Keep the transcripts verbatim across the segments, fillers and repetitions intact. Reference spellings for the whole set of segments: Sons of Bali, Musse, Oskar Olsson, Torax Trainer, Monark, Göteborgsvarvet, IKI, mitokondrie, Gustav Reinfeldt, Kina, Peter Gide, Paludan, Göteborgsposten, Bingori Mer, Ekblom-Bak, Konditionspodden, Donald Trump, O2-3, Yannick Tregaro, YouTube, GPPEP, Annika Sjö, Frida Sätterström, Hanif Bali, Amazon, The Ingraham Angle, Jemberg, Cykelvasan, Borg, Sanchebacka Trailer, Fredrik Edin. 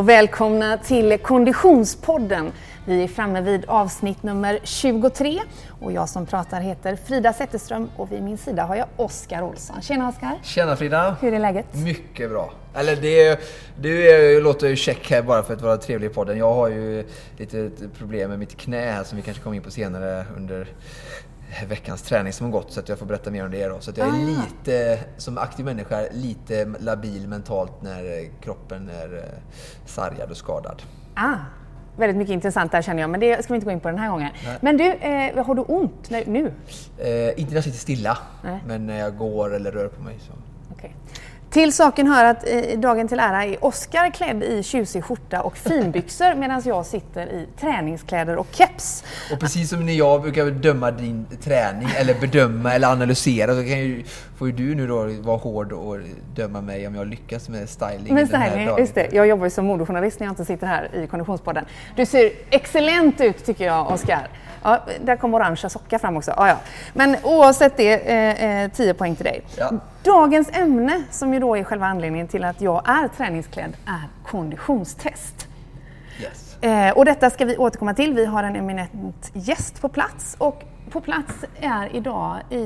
Och välkomna till Konditionspodden. Vi är framme vid avsnitt nummer tjugotre och jag som pratar heter Frida Sätterström och vid min sida har jag Oskar Olsson. Tjena Oskar! Tjena Frida! Hur är läget? Mycket bra. Eller det, du låter ju check här bara för att vara trevlig i podden. Jag har ju lite problem med mitt knä här som vi kanske kommer in på senare under veckans träning som har gått, så att jag får berätta mer om det då. Så att jag är lite, som aktiv människa, lite labil mentalt när kroppen är sargad och skadad. Ah, väldigt mycket intressant där känner jag, men det ska vi inte gå in på den här gången. Nej. Men du, eh, har du ont nu? Eh, inte när jag sitter stilla, nej, men när jag går eller rör på mig. Så. Okay. Till saken hör att eh, dagen till ära är Oskar klädd i tjusig skjorta och finbyxor medan jag sitter i träningskläder och keps. Och precis som när jag brukar döma din träning eller bedöma eller analysera, så kan ju, får ju du nu då vara hård och döma mig om jag lyckas med styling. Men styling, den här dagen. Just det. Jag jobbar ju som modejournalist när jag inte sitter här i Konditionspodden. Du ser excellent ut tycker jag, Oskar. Ja, där kommer orangea sockar fram också. Ja, ja. Men oavsett det, eh, tio poäng till dig. Ja. Dagens ämne, som ju då är själva anledningen till att jag är träningsklädd, är konditionstest. Yes. Eh, och detta ska vi återkomma till. Vi har en eminent gäst på plats. Och på plats är idag i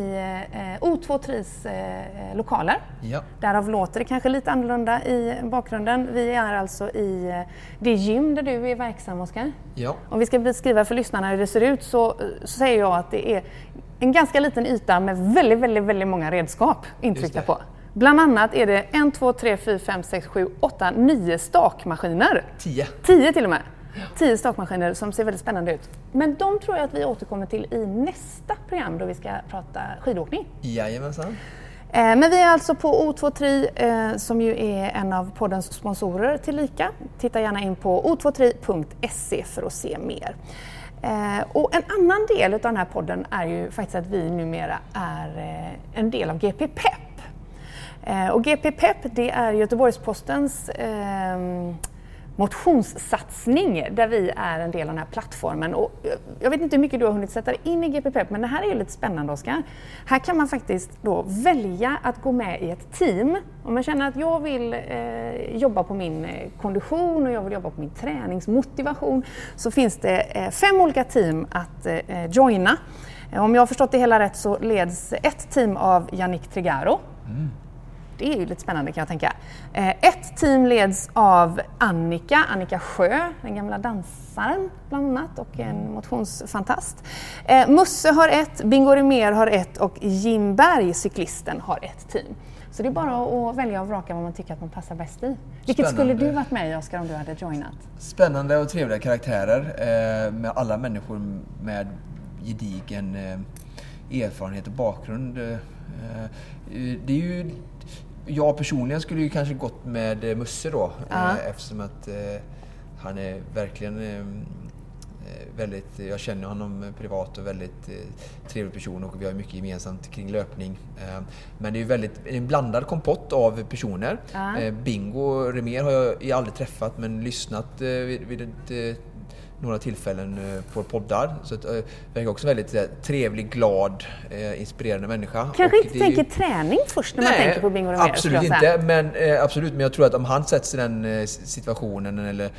eh, O två träs eh, lokaler. Ja. Därav låter det kanske lite annorlunda i bakgrunden. Vi är alltså i eh, det gym där du är verksam, Oskar. Ja. Om vi ska beskriva för lyssnarna hur det ser ut, så, så säger jag att det är en ganska liten yta med väldigt, väldigt, väldigt många redskap intryckta på. Bland annat är det ett, två, tre, fyra, fem, sex, sju, åtta, nio stakmaskiner. tio. tio till och med. tio stakmaskiner som ser väldigt spännande ut. Men de tror jag att vi återkommer till i nästa program då vi ska prata skidåkning. Jajamensan. Men vi är alltså på O två tre som ju är en av poddens sponsorer tillika. Titta gärna in på o två tre punkt se för att se mer. Och en annan del av den här podden är ju faktiskt att vi numera är en del av G P P E P. Och G P P E P, det är Göteborgspostens motionssatsning där vi är en del av den här plattformen. Och jag vet inte hur mycket du har hunnit sätta in i G P P E P, men det här är ju lite spännande, Oskar. Här kan man faktiskt då välja att gå med i ett team. Om man känner att jag vill eh, jobba på min kondition och jag vill jobba på min träningsmotivation, så finns det eh, fem olika team att eh, joina. Om jag har förstått det hela rätt så leds ett team av Yannick Tregaro. Mm. Det är ju lite spännande kan jag tänka. Ett team leds av Annika, Annika Sjö, den gamla dansaren bland annat och en motionsfantast. Musse har ett, Bingori Mer har ett och Jemberg, cyklisten, har ett team. Så det är bara att välja och vraka vad man tycker att man passar bäst i. Vilket spännande. Skulle du varit med i, Oskar, om du hade joinat? Spännande och trevliga karaktärer med alla människor med gedigen erfarenhet och bakgrund. Det är ju... Jag personligen skulle ju kanske gått med Musse då, ja. Eftersom att eh, han är verkligen eh, väldigt, jag känner honom privat och väldigt eh, trevlig person och vi har mycket gemensamt kring löpning. Eh, men det är ju väldigt, en blandad kompott av personer. Ja. Eh, Bingo Remer har jag, jag aldrig träffat, men lyssnat eh, vid, vid ett, eh, några tillfällen på poddar, så att, jag är också väldigt trevlig, glad, inspirerande människa. Kanske och inte tänker ju... träning först när nej, man tänker på Bingo och Mer. Absolut inte, men, absolut, men jag tror att om han sätts i den situationen eller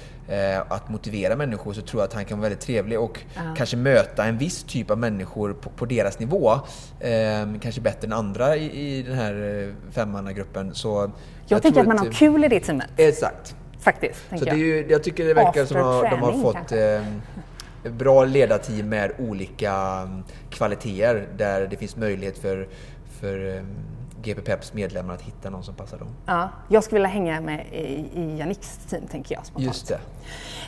att motivera människor, så tror jag att han kan vara väldigt trevlig och uh-huh. kanske möta en viss typ av människor på, på deras nivå, eh, kanske bättre än andra i, i den här femmannagruppen. Så jag, jag tänker att man har kul i det teamet. Exakt. Faktiskt, så det är ju, jag tycker det verkar after som att de har fått eh, bra ledarteam med olika kvaliteter där det finns möjlighet för, för eh, G P P E Ps medlemmar att hitta någon som passar dem. Ja, jag skulle vilja hänga med i, i Yannicks team, tänker jag spontant. Just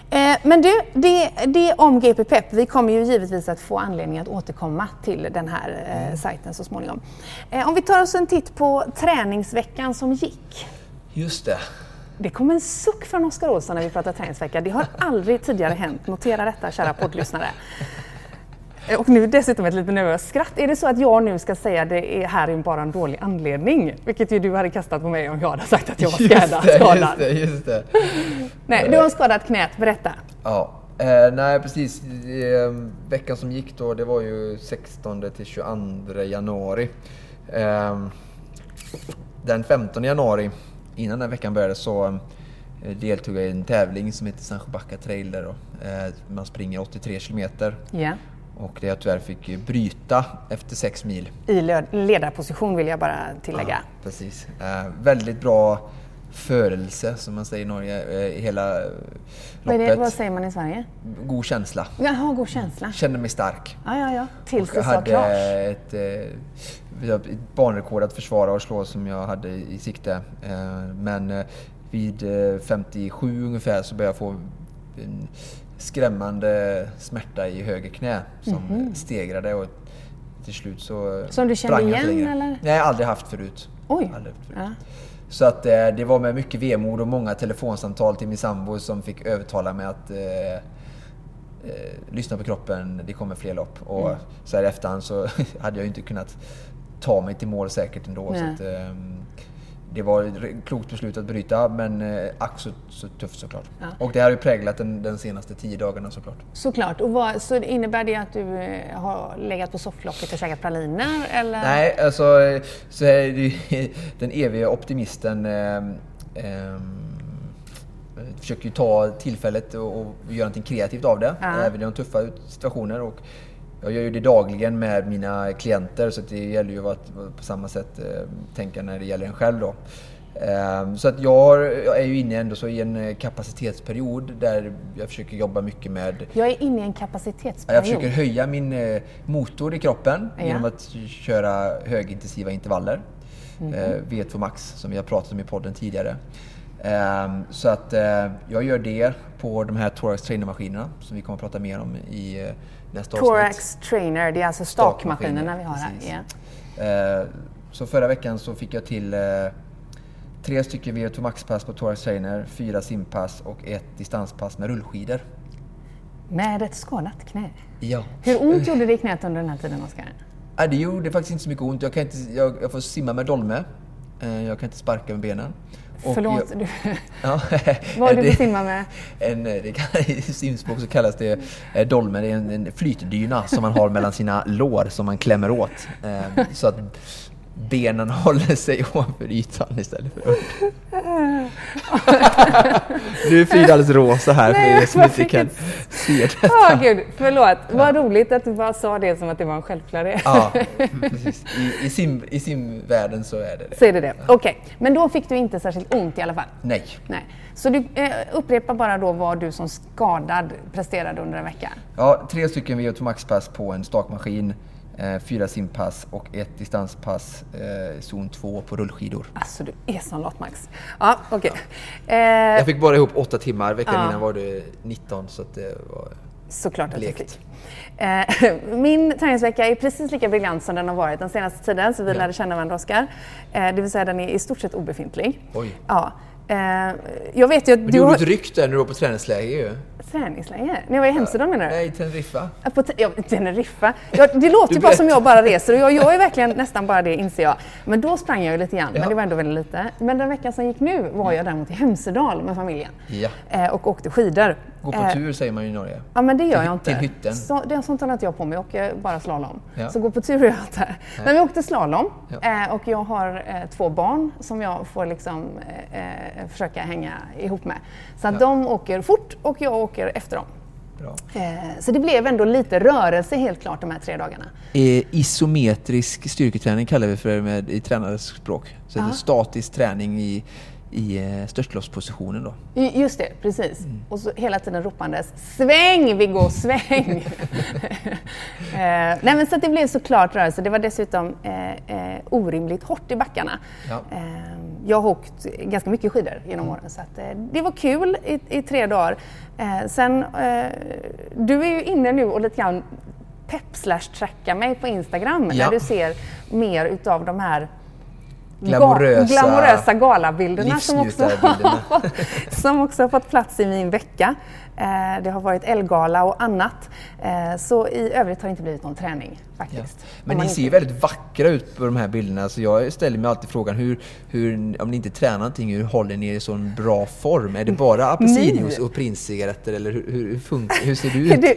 det. Eh, men du, det, det om G P P E P. Vi kommer ju givetvis att få anledning att återkomma till den här eh, mm. sajten så småningom. Eh, om vi tar oss en titt på träningsveckan som gick. Just det. Det kom en suck från Oskar Olsson när vi pratar träningsvecka. Det har aldrig tidigare hänt. Notera detta, kära poddlyssnare. Och nu dessutom ett lite nervöst skratt. Är det så att jag nu ska säga att det är här är bara en dålig anledning? Vilket ju du hade kastat på mig om jag hade sagt att jag var skadad. Just det, just det, just det. Nej, du har skadat knät. Berätta. Ja, eh, nej precis. Veckan som gick då, det var ju sextonde till tjugoandra januari. Eh, den femtonde januari. Innan den veckan började så deltog jag i en tävling som heter Sanchebacka Trailer. Man springer åttiotre kilometer. Yeah. Och det jag tyvärr fick bryta efter sex mil. I ledarposition vill jag bara tillägga. Ja, precis. Eh, väldigt bra förelse som man säger i Norge i eh, hela loppet. Det, vad säger man i Sverige? God känsla. Jaha, god känsla. Känner mig stark. Ja, ja, ja. Tills det sa klart. Ett, eh, ett banrekord att försvara och slå som jag hade i sikte. Eh, men eh, vid femtiosju ungefär så började jag få en skrämmande smärta i höger knä som mm-hmm. stegrade och till slut så som du kände igen eller? Nej, aldrig haft förut. Oj. Aldrig haft förut. Ja. Så att eh, det var med mycket vemod och många telefonsamtal till min sambo som fick övertala mig att eh, eh, lyssna på kroppen, det kommer fler lopp och mm. så här i efterhand så hade jag inte kunnat ta mig till mål säkert ändå. Nej. Så att, eh, det var ett klokt beslut att bryta, men eh, ack så, så tufft såklart. Ja. Och det här har ju präglat den, den senaste tio dagarna såklart. Såklart. Och vad, så innebär det att du eh, har legat på sofflocket och käkat praliner? Eller? Nej, alltså så är det ju, den eviga optimisten eh, eh, försöker ju ta tillfället och, och göra någonting kreativt av det. Ja. Även i de tuffa situationer. Och jag gör ju det dagligen med mina klienter så det gäller ju att på samma sätt tänka när det gäller en själv då. Så att jag är ju inne ändå så i en kapacitetsperiod där jag försöker jobba mycket med... Jag är inne i en kapacitetsperiod? Jag försöker höja min motor i kroppen ja. Genom att köra högintensiva intervaller. Mm-hmm. V två Max som vi har pratat om i podden tidigare. Um, så att uh, jag gör det på de här Torax Trainer-maskinerna som vi kommer att prata mer om i uh, nästa avsnitt. Torax Trainer, det är alltså stakmaskinerna vi har här. Yeah. Uh, så förra veckan så fick jag till uh, tre stycken V två Max-pass på Torax Trainer, fyra simpass och ett distanspass med rullskidor. Med ett skadat knä? Ja. Hur ont gjorde det i knät under den här tiden, Oskar? Uh, det gjorde faktiskt inte så mycket ont. Jag, kan inte, jag, jag får simma med dolme. Uh, jag kan inte sparka med benen. Och förlåt, jag, du, ja, vad du simmar med? En, det kan, i simspråk så kallas det eh, dolmen. Det är en, en flytdyna som man har mellan sina lår som man klämmer åt. Eh, så att benen håller sig ovanför ytan istället för upp. Nu är Frida alldeles rosa här för er som inte kan ett... se detta. Åh gud, förlåt. Vad ja. Roligt att du bara sa det som att det var en självklarhet. Ja, precis. I, i, sim, i simvärlden så är det det. Så är det det. Ja. Okej, okay. Men då fick du inte särskilt ont i alla fall? Nej. Nej. Så du eh, upprepar bara då vad du som skadad presterade under en vecka? Ja, tre stycken V två Max-pass på en stakmaskin. Fyra simpass och ett distanspass eh, zon två på rullskidor. Alltså du är sån låt Max. Ja, okej. Okay. Ja. Eh, jag fick bara ihop åtta timmar. Veckan ja. Innan var det nitton så att det var såklart blekt. Att jag fick. Eh, min träningsvecka är precis lika briljant som den har varit den senaste tiden så vi ja. Lärde känna varandra Oskar. Eh, det vill säga den är i stort sett obefintlig. Oj. Ja. Uh, jag vet ju att men du gjorde har... ett rykte när du var på träningsläge ju. Träningsläge? När jag var i Hemsedal menar du? Nej, Teneriffa. På te- ja, Teneriffa. Ja, det låter ju bara som jag bara reser och jag gör ju verkligen nästan bara det inser jag. Men då sprang jag ju lite grann, ja. Men det var ändå väldigt lite. Men den veckan som gick nu var jag däremot i Hemsedal med familjen. Ja. Uh, och åkte skidor. Gå på tur säger man ju i Norge. Ja, men det gör jag inte. Till hytten. Så, det är sånt annat jag på mig och bara slalom. Ja. Så gå på tur gör jag inte. Nej. Men vi åkte slalom ja. Och jag har två barn som jag får liksom eh, försöka hänga ihop med. Så att ja. De åker fort och jag åker efter dem. Bra. Så det blev ändå lite rörelse helt klart de här tre dagarna. Eh, isometrisk styrketräning kallar vi för det med, i tränares språk. Så det är statisk träning i... i störtloppspositionen då. Just det, precis. Mm. Och så hela tiden ropandes, sväng Viggo, sväng! eh, nej men så att det blev såklart rörelse. Det var dessutom eh, eh, orimligt hårt i backarna. Ja. Eh, jag har åkt ganska mycket skidor genom åren så att, eh, det var kul i, i tre dagar. Eh, sen, eh, du är ju inne nu och lite grann pepp-slash-tracka mig på Instagram ja. Där du ser mer utav de här Glamorösa, glamorösa galabilderna som också, som också har fått plats i min vecka. Det har varit älggala och annat. Så i övrigt har det inte blivit någon träning faktiskt. Ja. Men ni ser ju väldigt vackra ut på de här bilderna. Så jag ställer mig alltid frågan, hur, hur, om ni inte tränar någonting, hur håller ni er i sån bra form? Är det bara apelsinjuice och prinscigaretter? Eller hur, hur, funkar, hur ser du ut? Du,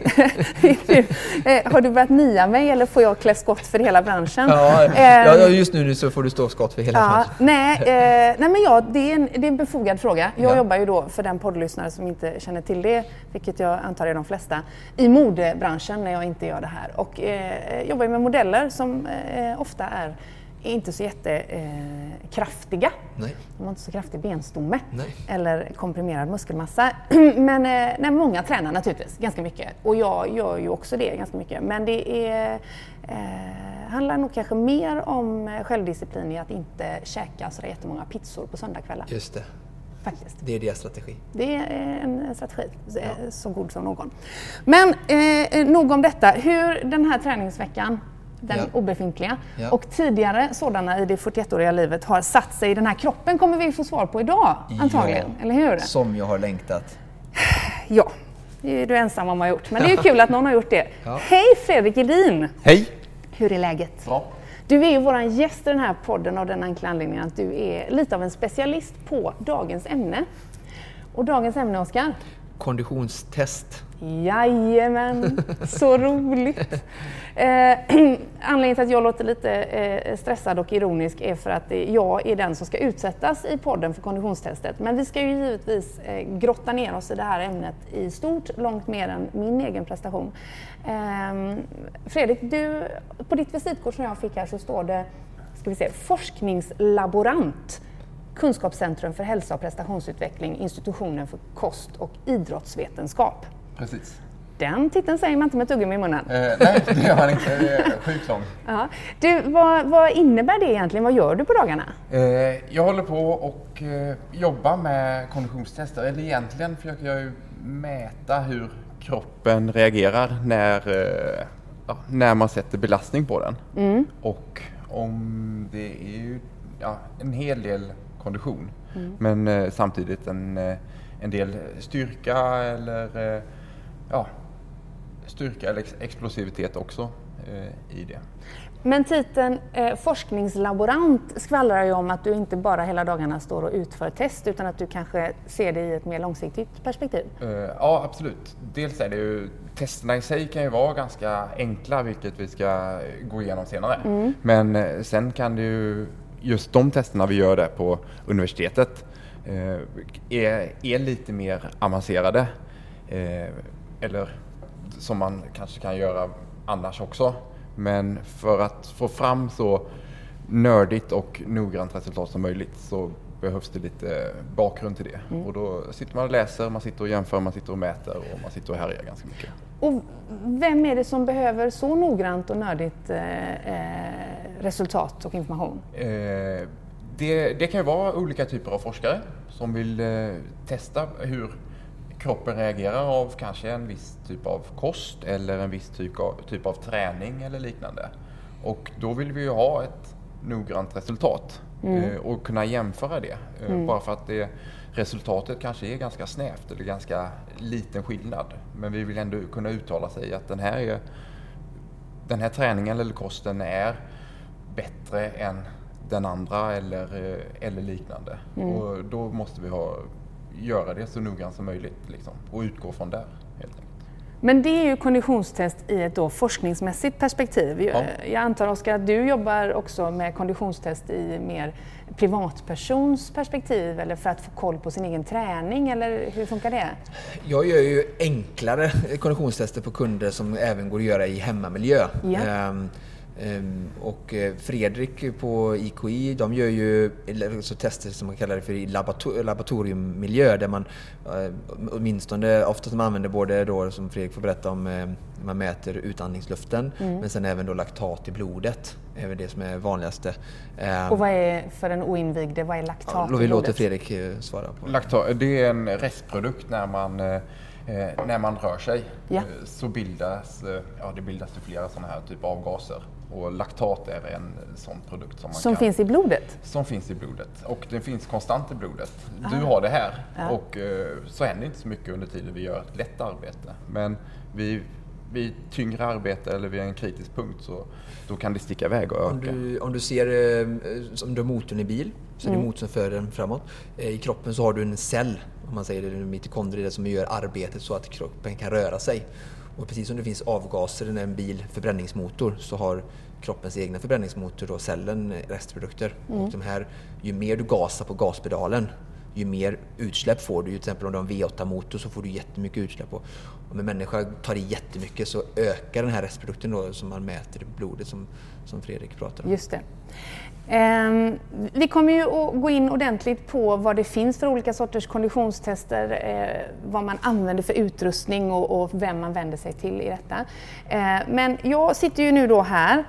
du, har du börjat nia mig eller får jag klä skott för hela branschen? Ja, just nu så får du stå skott för hela ja, branschen. Nej, eh, nej men ja, det är, en, det är en befogad fråga. Jag ja. jobbar ju då för den poddlyssnare som inte känner till det, vilket jag antar är de flesta, i modebranschen när jag inte gör det här. Och eh, jobbar med modeller som eh, ofta är inte så jättekraftiga. Eh, de har inte så kraftig benstomme. Nej. Eller komprimerad muskelmassa. Men eh, nej, många tränar naturligtvis ganska mycket. Och jag gör ju också det ganska mycket. Men det är, eh, handlar nog kanske mer om självdisciplin i att inte käka så jättemånga pizzor på söndagkvällar. Just det. Faktiskt. Det är deras strategi. Det är en strategi, ja. Så god som någon. Men eh, nog om detta. Hur den här träningsveckan, den ja. obefintliga, ja. och tidigare sådana i det fyrtioettåriga livet har satt sig i den här kroppen kommer vi få svar på idag, antagligen. Ja. Eller hur? Som jag har längtat. Ja, det är du ensam om har gjort. Men det är ju kul att någon har gjort det. Ja. Hej Fredrik Edin! Hej! Hur är läget? Bra. Du är ju vår gäst i den här podden av den enkla anledningen att du är lite av en specialist på dagens ämne. Och dagens ämne, Oskar? Konditionstest. Jajamän, så roligt. Eh, anledningen till att jag låter lite eh, stressad och ironisk är för att jag är den som ska utsättas i podden för konditionstestet. Men vi ska ju givetvis eh, grotta ner oss i det här ämnet i stort, långt mer än min egen prestation. Eh, Fredrik, du, på ditt visitkort som jag fick här så står det, ska vi se, forskningslaborant. Kunskapscentrum för hälsa och prestationsutveckling, institutionen för kost och idrottsvetenskap. Precis. Den titeln säger man inte med tuggummi i munnen. Eh, nej, det gör man inte. Det är sjukt långt. Ja. Du, vad, vad innebär det egentligen? Vad gör du på dagarna? Eh, jag håller på och eh, jobbar med konditionstester. Eller egentligen försöker jag ju mäta hur kroppen reagerar när, eh, ja, när man sätter belastning på den. Mm. Och om det är ju ja, en hel del kondition, mm. men eh, samtidigt en, en del styrka eller eh, ja, styrka eller ex- explosivitet också eh, i det. Men titeln eh, forskningslaborant skvallrar ju om att du inte bara hela dagarna står och utför test utan att du kanske ser det i ett mer långsiktigt perspektiv. Eh, ja, absolut. Dels är det ju, testerna i sig kan ju vara ganska enkla, vilket vi ska gå igenom senare. Mm. Men eh, sen kan det ju, just de testerna vi gör där på universitetet eh, är, är lite mer avancerade eh, eller som man kanske kan göra annars också. Men för att få fram så nördigt och noggrant resultat som möjligt så behövs det lite bakgrund till det. Mm. Och då sitter man och läser, man sitter och jämför, man sitter och mäter och man sitter och härjar ganska mycket. Och vem är det som behöver så noggrant och nördigt eh, resultat och information? Eh, det, det kan ju vara olika typer av forskare som vill eh, testa hur kroppen reagerar av kanske en viss typ av kost eller en viss typ av, typ av träning eller liknande. Och då vill vi ju ha ett noggrant resultat. Mm. Och kunna jämföra det. Mm. Bara för att det, resultatet kanske är ganska snävt eller ganska liten skillnad. Men vi vill ändå kunna uttala sig att den här, är, den här träningen eller kosten är bättre än den andra eller, eller liknande. Mm. Och då måste vi ha, göra det så noggrant som möjligt liksom, och utgå från där helt enkelt. Men det är ju konditionstest i ett då forskningsmässigt perspektiv. Ja. Jag antar, Oskar, att du jobbar också med konditionstest i mer privatpersons perspektiv eller för att få koll på sin egen träning, eller hur funkar det? Jag gör ju enklare konditionstester på kunder som även går att göra i hemmamiljö. Ja. Ehm, och Fredrik på I K I, de gör ju så tester som man kallar det för i laborator- laboratoriummiljö där man åtminstone ofta man använder både då, som Fredrik får berätta om, man mäter utandningsluften, mm. men sen även då laktat i blodet är väl det som är vanligaste. Och vad är, för den oinvigde, vad är laktat i blodet? Ja, vi låter Fredrik svara på. Laktat, det är en restprodukt när man eh, när man rör sig ja. eh, så bildas eh, ja, det bildas det flera sådana här typ avgaser. Och laktat är en sån produkt som man som kan... Som finns i blodet? Som finns i blodet. Och det finns konstant i blodet. Du ah. har det här ah. och eh, så händer inte så mycket under tiden vi gör ett lätt arbete. Men vi... vid tyngre arbete eller vid en kritisk punkt så då kan det sticka iväg och öka. Om du, om du ser eh, som du har motorn i bil så är mm. det motorn som för den framåt. Eh, I kroppen så har du en cell, om man säger det, en mitokondrie som gör arbetet så att kroppen kan röra sig. Och precis som det finns avgaser i en bil förbränningsmotor så har kroppens egna förbränningsmotor och cellen restprodukter. Mm. Och de här, ju mer du gasar på gaspedalen ju mer utsläpp får du. Till exempel om du har en V åtta motor så får du jättemycket utsläpp. Och om en människa tar i jättemycket så ökar den här restprodukten då, som man mäter i blodet som, som Fredrik pratade om. Just det. Eh, vi kommer ju att gå in ordentligt på vad det finns för olika sorters konditionstester. Eh, vad man använder för utrustning och, och vem man vänder sig till i detta. Eh, men jag sitter ju nu då här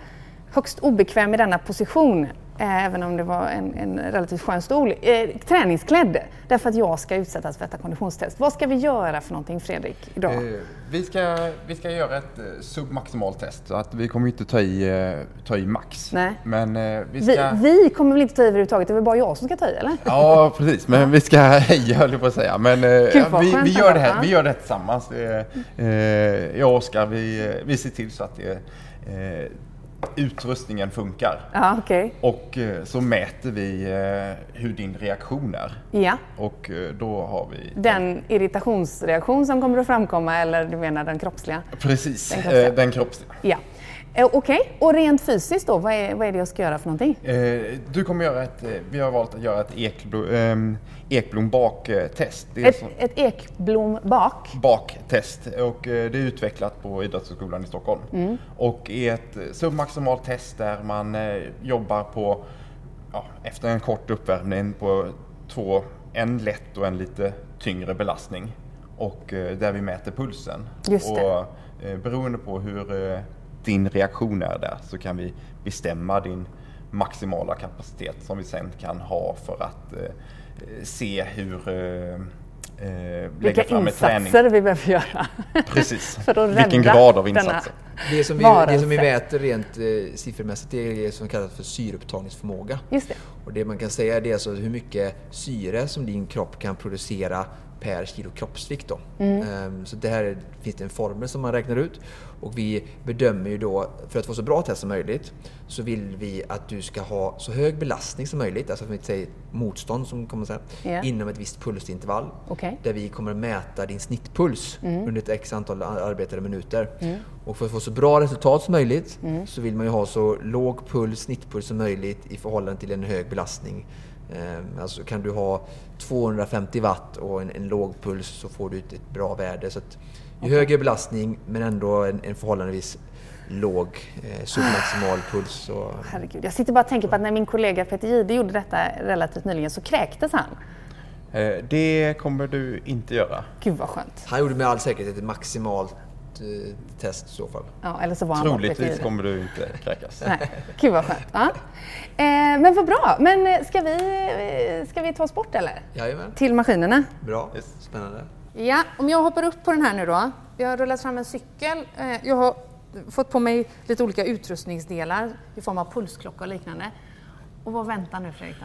högst obekväm i denna position. Även om det var en, en relativt skön stol, eh, träningsklädd. Därför att jag ska utsättas för ett konditionstest. Vad ska vi göra för någonting, Fredrik, idag? Eh, vi, ska, vi ska göra ett eh, submaximaltest. Så att vi kommer inte ta i, eh, ta i max. Nej. Men, eh, vi, ska... vi, vi kommer väl inte ta i överhuvudtaget, det är väl bara jag som ska ta i, eller? Ja, precis. Men vi ska, jag höll på att säga. Men, eh, vi, vi, gör det här, vi gör det här tillsammans. Eh, eh, jag och Oskar, vi, vi ser till så att det... Eh, utrustningen funkar. Aha, okay. Och så mäter vi hur din reaktion är. Ja. Och då har vi... Den irritationsreaktion som kommer att framkomma, eller du menar den kroppsliga? Precis, den kroppsliga. Den kroppsliga. Ja. Okej, okay. Och rent fysiskt då, vad är, vad är det jag ska göra för någonting? Du kommer göra ett, vi har valt att göra ett Ekblom-Bak-test. Ett, som... ett Ekblom-Bak? Bak-test, och det är utvecklat på Idrottshögskolan i Stockholm. Mm. Och är ett submaximalt test där man jobbar på, ja, efter en kort uppvärmning på två, en lätt och en lite tyngre belastning. Och där vi mäter pulsen. Just det. Och beroende på hur... din reaktion är där så kan vi bestämma din maximala kapacitet som vi sen kan ha för att eh, se hur eh, eh, vilka insatser vi behöver göra. Precis. För att vilken grad av insatser. Det som, vi, det som vi mäter rent eh, siffermässigt är det som kallas för syreupptagningsförmåga. Just det. Och det man kan säga är det alltså hur mycket syre som din kropp kan producera per kilo kroppsvikt då. Mm. Um, så det här finns det en formel som man räknar ut och vi bedömer ju då för att få så bra test som möjligt så vill vi att du ska ha så hög belastning som möjligt, alltså för att säga motstånd som kommer säga, yeah. inom ett visst pulsintervall okay. där vi kommer att mäta din snittpuls mm. under ett x antal arbetade minuter mm. och för att få så bra resultat som möjligt mm. så vill man ju ha så låg puls, snittpuls som möjligt i förhållande till en hög belastning. Alltså kan du ha tvåhundrafemtio watt och en, en låg puls så får du ett, ett bra värde. Så att ju okay. högre belastning men ändå en, en förhållandevis låg eh, submaximal puls. Och... Herregud, jag sitter bara och tänker på att när min kollega Peter Gide gjorde detta relativt nyligen så kräktes han. Eh, det kommer du inte göra. Gud vad skönt. Han gjorde med all säkerhet ett maximalt eh, test i så fall. Ja, eller så var han troligtvis kommer du inte kräkas. Nej, gud vad skönt. Ja. Men vad bra. Men ska vi, ska vi ta oss bort eller? Jajamän. Till maskinerna? Bra, spännande. Ja, om jag hoppar upp på den här nu då. Jag har rullat fram en cykel. Jag har fått på mig lite olika utrustningsdelar i form av pulsklocka och liknande. Och vad väntar nu Fredrik?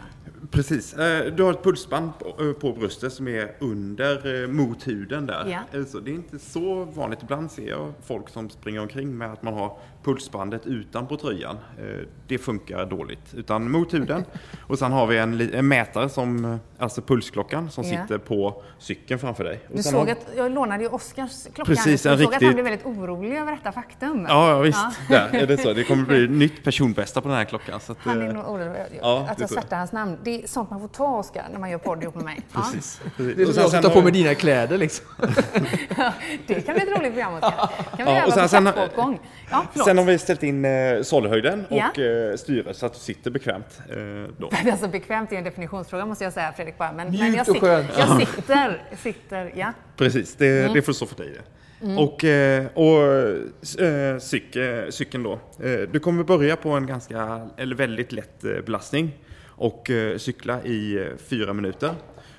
Precis. Du har ett pulsband på bröstet som är under mot huden där. Ja. Alltså, det är inte så vanligt. Ibland ser jag folk som springer omkring med att man har pulsbandet utan på tröjan. Det funkar dåligt. Utan mot huden. Och sen har vi en, en mätare, som, alltså pulsklockan, som ja. sitter på cykeln framför dig. Och du såg har... att jag lånade ju Oskars klockan. Precis, en du riktigt... såg att han blev väldigt orolig över detta faktum. Ja, ja visst. Ja. Ja, det, är så. Det kommer bli nytt personbästa på den här klockan. Så att, han är nog orolig ja, att jag svärtar hans namn. Det är sånt man får ta, Oskar, när man gör podd ihop med mig. Precis. Ja. Precis. Det är så jag ska ta på med dina kläder liksom. Ja, det kan bli ett roligt program åt er. Kan vi ja, göra sen, på sen, ja, sen har vi ställt in eh, solhöjden ja. och eh, styret så att du sitter bekvämt. Eh, då. Alltså bekvämt är en definitionsfråga måste jag säga, Fredrik. Bara. Men, men jag, sit, jag sitter. sitter ja. Precis, det, mm. det får stå för dig. Mm. Och, och äh, cyk, äh, cykeln då. Du kommer börja på en ganska eller väldigt lätt belastning och äh, cykla i fyra minuter.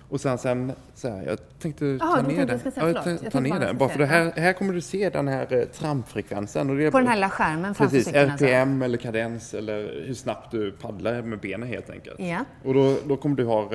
Och sen, sen så här, jag tänkte ta ner den. Ja, jag tar ner den. Bara för det här, här kommer du se den här trampfrekvensen. Och det är på den här lilla skärmen. Precis, R P M eller kadens eller hur snabbt du paddlar med benen helt enkelt. Ja. Och då, då kommer du ha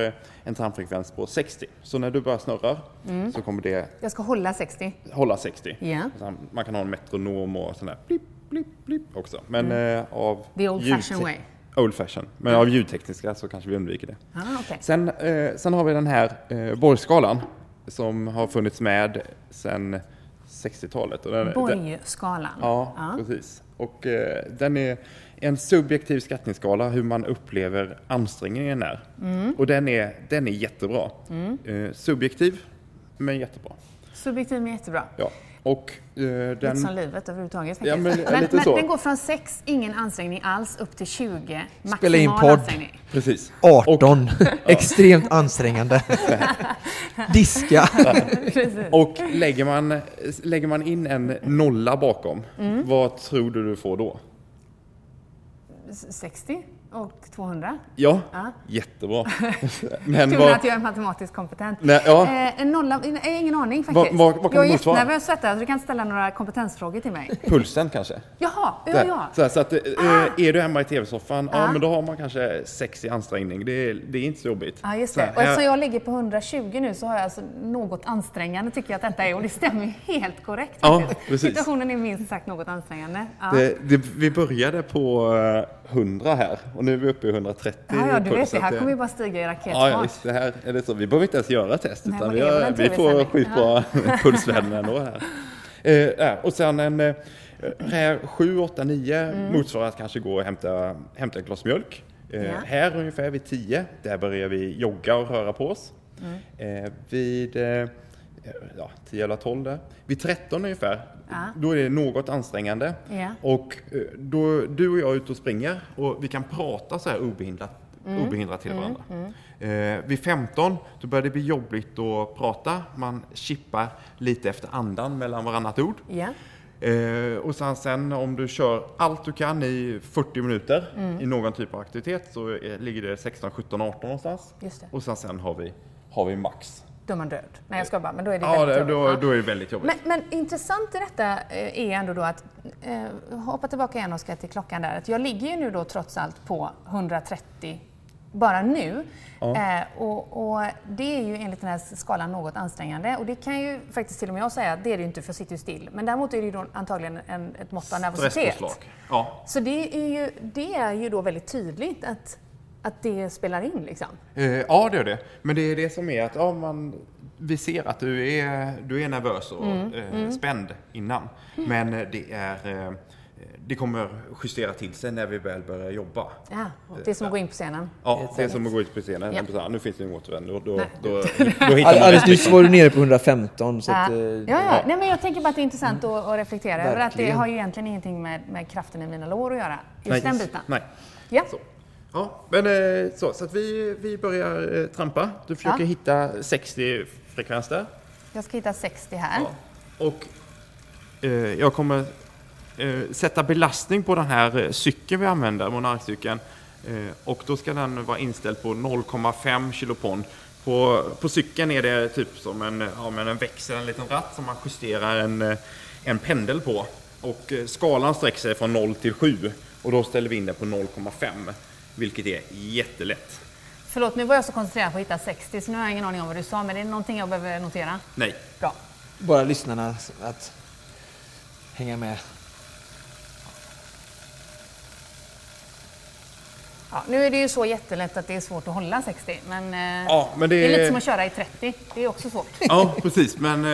en trampfrekvens på sextio. Så när du börjar snurra mm. så kommer det... Jag ska hålla sextio. Hålla sextio. Ja. Sen, man kan ha en metronom och sån där blip, blip, blip också. Men mm. eh, av... The old fashioned way. Old fashion. Men av ljudtekniska så kanske vi undviker det. Ah, okay. sen, eh, sen har vi den här eh, Borgskalan som har funnits med sedan sextiotalet. Och den, Borgskalan? Den, ja, ah. precis. Och eh, den är en subjektiv skattningsskala hur man upplever ansträngningen där. Mm. Och den är, den är jättebra. Mm. Eh, subjektiv, men jättebra. Subjektiv, men jättebra. Ja. Och, eh, den... Lite som livet överhuvudtaget faktiskt. Ja, men, men, men den går från sex, ingen ansträngning alls, upp till tjugo, maximal Spela in podd. Ansträngning. Precis. arton, och, extremt ansträngande. Diska. Och lägger man, lägger man in en nolla bakom, mm. vad tror du du får då? sextio. Och tvåhundra? Ja, ja. Jättebra. Men tur var... att jag är matematiskt kompetent. Nej, ja. eh, nolla, eh, ingen aning faktiskt. Va, va, va jag är jättenervös att alltså, du kan ställa några kompetensfrågor till mig. Pulsen kanske? Jaha, ja, ja. Så, så att, eh, ah. är du hemma i tv-soffan, ah. ja, men då har man kanske sex i ansträngning. Det, det är inte så jobbigt. Ja, just det. Så, och eftersom jag ligger på hundratjugo nu så har jag alltså något ansträngande tycker jag att detta är. Och det stämmer ju helt korrekt. Ja, situationen är minst sagt något ansträngande. Ja. Det, det, vi började på hundra här. Och nu är vi uppe i hundratrettio. Ja, ja du vet det. Här kommer vi bara stiga i raketfart. Ja, ja, visst, det här är det så. Vi behöver inte ens göra test. Nej, utan vi, gör, vi får skitbra ja. Pulsvärden ändå här. Eh, och sen en eh, sju, åtta, nio mm. motsvarar att kanske gå och hämta, hämta ett glas mjölk. Eh, ja. Här ungefär vid tio. Där börjar vi jogga och röra på oss. Mm. Eh, vid eh, ja, tio eller tolv där. Vid tretton ungefär. Ja. Då är det något ansträngande. Ja. Och då, du och jag är ute och springer. Och vi kan prata så här obehindrat, mm. obehindrat till mm. varandra. Mm. Eh, vid femton, då börjar det bli jobbigt att prata. Man chippar lite efter andan mellan varannat ord. Ja. Eh, och sen, sen om du kör allt du kan i fyrtio minuter mm. i någon typ av aktivitet så är, ligger det sexton, sjutton, arton någonstans. Just det. Och sen, sen har, vi, har vi max. Då är man död. Nej, jag ska bara, men då är det ja, väldigt då, då är det väldigt jobbigt. Men, men intressant i detta är ändå då att eh, hoppa tillbaka igen och ska till klockan där. Att jag ligger ju nu då trots allt på hundratrettio bara nu. Ja. Eh, och, och det är ju enligt den här skalan något ansträngande. Och det kan ju faktiskt till och med jag säga att det är det ju inte för jag sitter ju still. Men däremot är det ju då antagligen en, ett mått av nervositet. Ja. Så det är, ju, det är ju då väldigt tydligt att Att det spelar in liksom? Eh, ja, det är det. Men det är det som är att ja, man, vi ser att du är, du är nervös och mm, eh, mm. spänd innan. Mm. Men det, är, eh, det kommer justera till sig när vi väl börjar jobba. Ja, det är som att gå in på scenen. Ja, det är som att gå in på scenen. Ja. Nu finns det ingen återvändo. Då, då, då, då hittar man alltså, nu var du nere på hundrafemton. Så ja. Att, eh, ja, ja. Ja. Nej, men jag tänker bara att det är intressant mm. att, att reflektera verkligen. Över. Att det har ju egentligen ingenting med, med kraften i mina lår att göra. Just nej, den biten. Nej. Ja. Så. Ja, men så, så att vi, vi börjar trampa. Du försöker ja. Hitta sextio frekvens där. Jag ska hitta sextio här. Ja. Och eh, jag kommer eh, sätta belastning på den här cykeln vi använder, monarkcykeln. Eh, och då ska den vara inställd på noll komma fem kilopond. På, på cykeln är det typ som en, ja, men en växel, en liten ratt som man justerar en, en pendel på. Och skalan sträcker sig från noll till sju och då ställer vi in den på noll komma fem. Vilket är jättelätt. Förlåt, nu var jag så koncentrerad på att hitta sextio så nu har jag ingen aning om vad du sa. Men är det någonting jag behöver notera? Nej. Bra. Bara lyssnarna att hänga med. Ja, nu är det ju så jättelätt att det är svårt att hålla sextio. Men, ja, men det... det är lite som att köra i trettio. Det är också svårt. Ja, precis. Men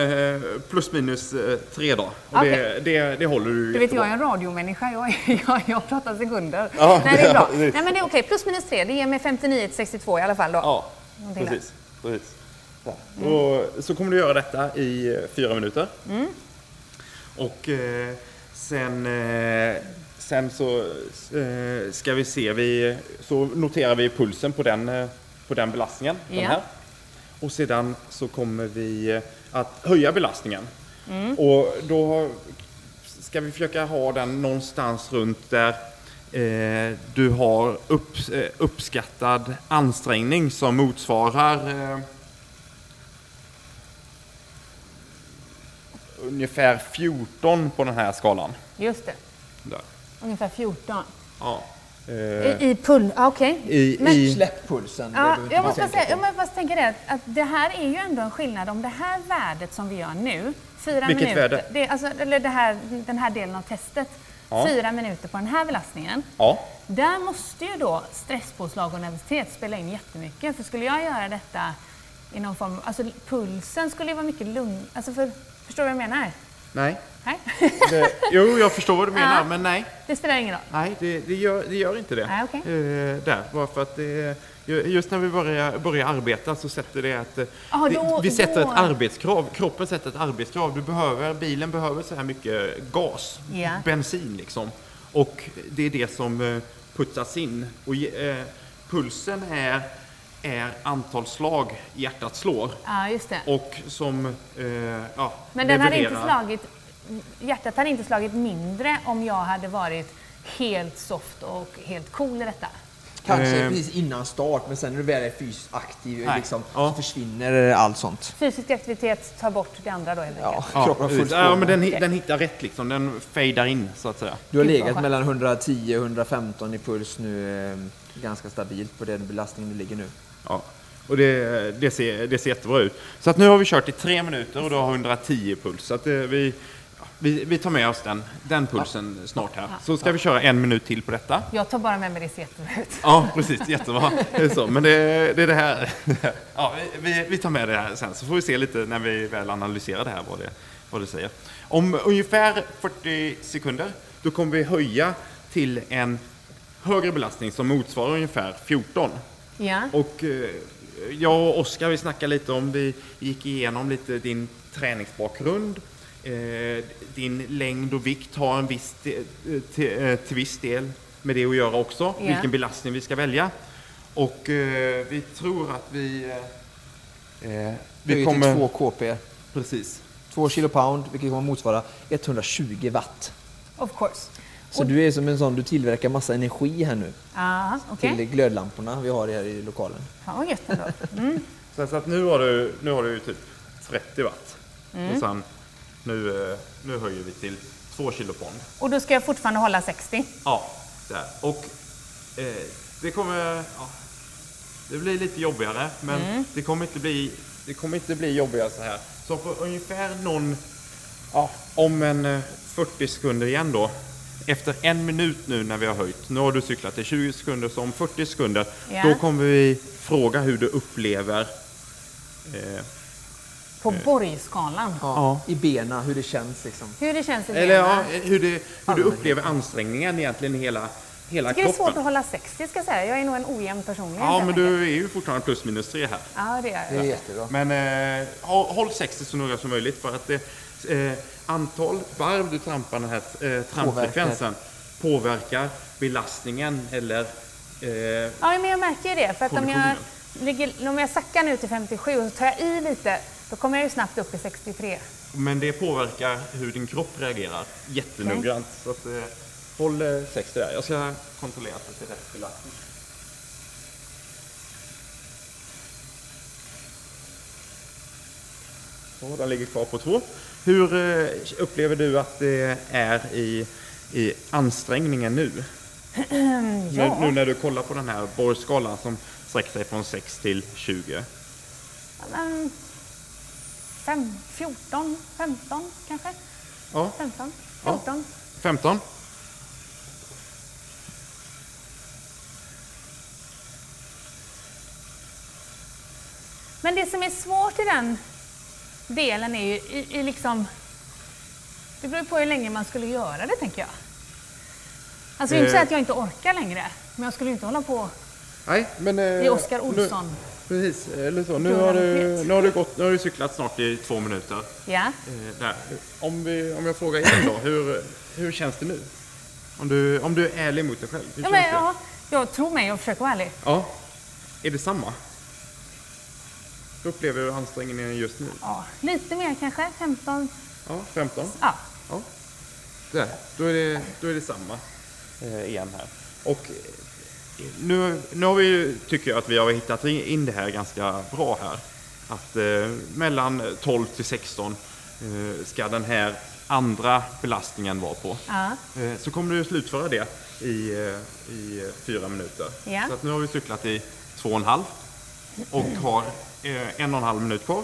plus minus tre dagar. Okay. Det, det, det håller du. Du vet, jag är en radiomänniska. Jag, jag, jag pratar sekunder. Ja, nej, det är bra. Ja, nej, men det är okej. Okay. Plus minus tre. Det ger mig femtionio till sextiotvå i alla fall då. Ja, precis. precis. Mm. Och så kommer du göra detta i fyra minuter. Mm. Och eh, sen... Eh, Sen så eh, ska vi se, vi, så noterar vi pulsen på den, på den belastningen. Yeah. Den här. Och sedan så kommer vi att höja belastningen. Mm. Och då ska vi försöka ha den någonstans runt där eh, du har upp, eh, uppskattad ansträngning som motsvarar eh, ungefär fjorton på den här skalan. Just det. Där. Ungefär fjorton. Ja. I pull, ah, okej. Okay. I, i släpppulsen. Ja, jag måste säga, jag måste tänka det, att det här är ju ändå en skillnad om det här värdet som vi gör nu, fyra Vilket minuter, värde? Det, alltså, eller det här, den här delen av testet, ja. fyra minuter på den här belastningen. Ja. Där måste ju då stresspåslag och nervositet spela in jättemycket, för skulle jag göra detta i någon form, alltså pulsen skulle ju vara mycket lugn, alltså för, förstår du vad jag menar? Nej. Nej. Det, jo, jag förstår vad du menar, ja. men nej. Det spelar ingen roll. Nej, det, det, gör, det gör inte det. Nej, okay. eh, där, bara för att det, just när vi börjar, börjar arbeta så sätter det att ah, då, det, vi sätter då. ett arbetskrav. Kroppen sätter ett arbetskrav. Du behöver, bilen behöver så här mycket gas, yeah. bensin liksom. Och det är det som putsas in. Och eh, pulsen är, är antal slag hjärtat slår. Ja, just det. Och som eh, ja, men den har inte slagit. Hjärtat hade inte slagit mindre om jag hade varit helt soft och helt cool i detta. Kanske eh. precis innan start, men sen när du väl är fysiskt aktiv liksom, ja. så försvinner allt sånt. Fysisk aktivitet tar bort det andra då? Eller? Ja, ja, ja men den, den hittar rätt liksom, den fejdar in så att säga. Du har legat mellan hundratio och hundrafemton i puls nu, eh, ganska stabilt på den belastningen du ligger nu. Ja. Och det, det, ser, det ser jättebra ut. Så att nu har vi kört i tre minuter och då har hundratio puls. Så att eh, vi... Vi, vi tar med oss den, den pulsen ja. snart här. Ja. Så ska ja. vi köra en minut till på detta. Jag tar bara med mig det ser jättebra ut. Ja, precis. Jättebra. Det är så. Men det, det är det här. Ja, vi, vi tar med det här sen. Så får vi se lite när vi väl analyserar det här vad det, vad det säger. Om ungefär fyrtio sekunder då kommer vi höja till en högre belastning som motsvarar ungefär fjorton. Ja. Och jag och Oskar vi snackade lite om, vi gick igenom lite din träningsbakgrund. Din längd och vikt har en viss till, till, till viss del med det att göra också, yeah. vilken belastning vi ska välja. Och eh, vi tror att vi eh, vi kommer två kp. Precis. två kilopound, vilket kommer motsvara etthundratjugo watt. Of course. Så och du är som en sån, du tillverkar massa energi här nu. Ah, okay. Till glödlamporna vi har här i lokalen. Ja, jättebra. Mm. så, så att nu har du nu har du typ trettio watt. Mm. Och sen Nu, nu höjer vi till två kilopond. Och då ska jag fortfarande hålla sextio? Ja, där. Och eh, det kommer... Ja, det blir lite jobbigare, men mm. det, kommer inte bli, det kommer inte bli jobbigare så här. Så på ungefär någon... Ja, om en fyrtio sekunder igen då. Efter en minut nu när vi har höjt. Nu har du cyklat i tjugo sekunder, så om fyrtio sekunder. Yeah. Då kommer vi fråga hur du upplever... Eh, På Borgskalan. Ja, i bena, hur det känns liksom. Hur det känns i bena. Eller ja, hur, det, hur du upplever ansträngningen egentligen i hela, hela kroppen. Det är svårt att hålla sextio ska jag säga. Jag är nog en ojämn person. Ja, men du är ju fortfarande plus minus tre här. Ja, det är jag. Det är jättebra. Men eh, håll sextio så noga som möjligt för att eh, antal varv du trampar den här eh, trampfrekvensen påverkar. påverkar belastningen eller... Eh, ja, men jag märker det. För att om jag, ligger, om jag sackar nu till femtiosju så tar jag i lite... Då kommer jag ju snabbt upp i sextiotre. Men det påverkar hur din kropp reagerar jättenoggrant. Okay. Så att, eh, håll sextio där. Jag ska kontrollera att det är rätt belastning. Så, den ligger kvar på två. Hur eh, upplever du att det är i, i ansträngningen nu? ja. nu? Nu när du kollar på den här borrskalan som sträcker sig från sex till tjugo. Mm. fjorton, femton kanske? Ja. femton. femton. Ja. femton. Men det som är svårt i den delen är ju i, i liksom... Det beror på hur länge man skulle göra det, tänker jag. Alltså eh. inte så att jag inte orkar längre, men jag skulle inte hålla på... Nej, men... Eh, i Oskar Olsson. Nu... Precis, eller så. Nu har, du, nu, har du gått, nu har du cyklat snart i två minuter. Ja. Eh, där. Om, vi, om jag frågar igen då, hur, hur känns det nu? Om du, om du är ärlig mot dig själv, hur ja, känns men, det? Ja, jag tror mig och försöker vara ärlig. Ja. Är det samma? Hur upplever du ansträngningen just nu? Ja, lite mer kanske, femton. Ja, femton? Ja. Ja. Där, då är det, då är det samma eh, igen här. Och... Nu, nu har vi, tycker jag att vi har hittat in det här ganska bra här. Att eh, mellan tolv till sexton ska den här andra belastningen vara på. Ja. Så kommer du slutföra det i, i fyra minuter. Ja. Så att nu har vi cyklat i två och en halv och har en och en halv minut kvar.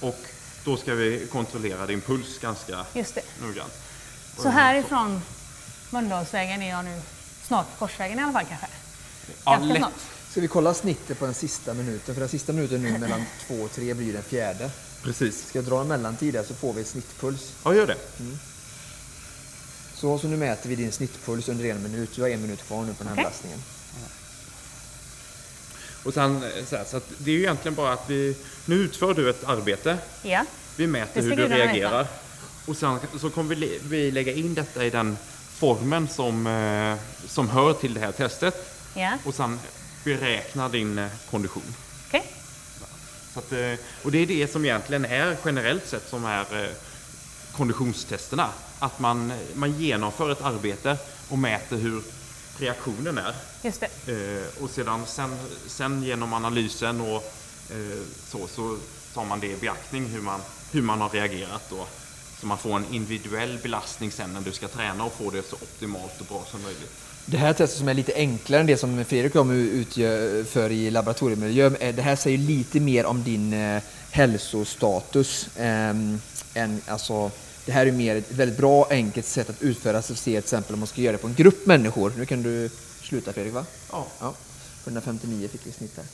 Och då ska vi kontrollera din puls ganska noggrant. Så härifrån Mölndalsvägen är jag nu snart på Korsvägen i alla fall kanske. Ja, lätt. Snart. Ska vi kolla snittet på den sista minuten? För den sista minuten nu mellan två och tre blir den fjärde. Precis. Ska jag dra en mellantid där så får vi ett snittpuls. Ja, gör det. Mm. Så, så nu mäter vi din snittpuls under en minut. Du har en minut kvar nu på den här okay. belastningen. Och sen, så här, så att det är ju egentligen bara att vi, nu utför du ett arbete. Ja. Vi mäter hur du reagerar. Mäta. Och sen så kommer vi, vi lägga in detta i den formen som, som hör till det här testet. Ja. Och sen beräkna din kondition. Okej. Okay. Så att, och det är det som egentligen är generellt sett som är konditionstesterna. Att man, man genomför ett arbete och mäter hur reaktionen är. Just det. Eh, och sedan sen, sen genom analysen och eh, så, så tar man det i beaktning hur man, hur man har reagerat då. Så man får en individuell belastning sen när du ska träna och få det så optimalt och bra som möjligt. Det här testet som är lite enklare än det som Fredrik kom utför i laboratoriemiljö, det här säger lite mer om din eh, hälsostatus eh, än alltså. Det här är mer ett väldigt bra, enkelt sätt att utföra S F C, till exempel om man ska göra det på en grupp människor. Nu kan du sluta, Fredrik, va? Ja. Ja. ett femtionio fick vi snitt här.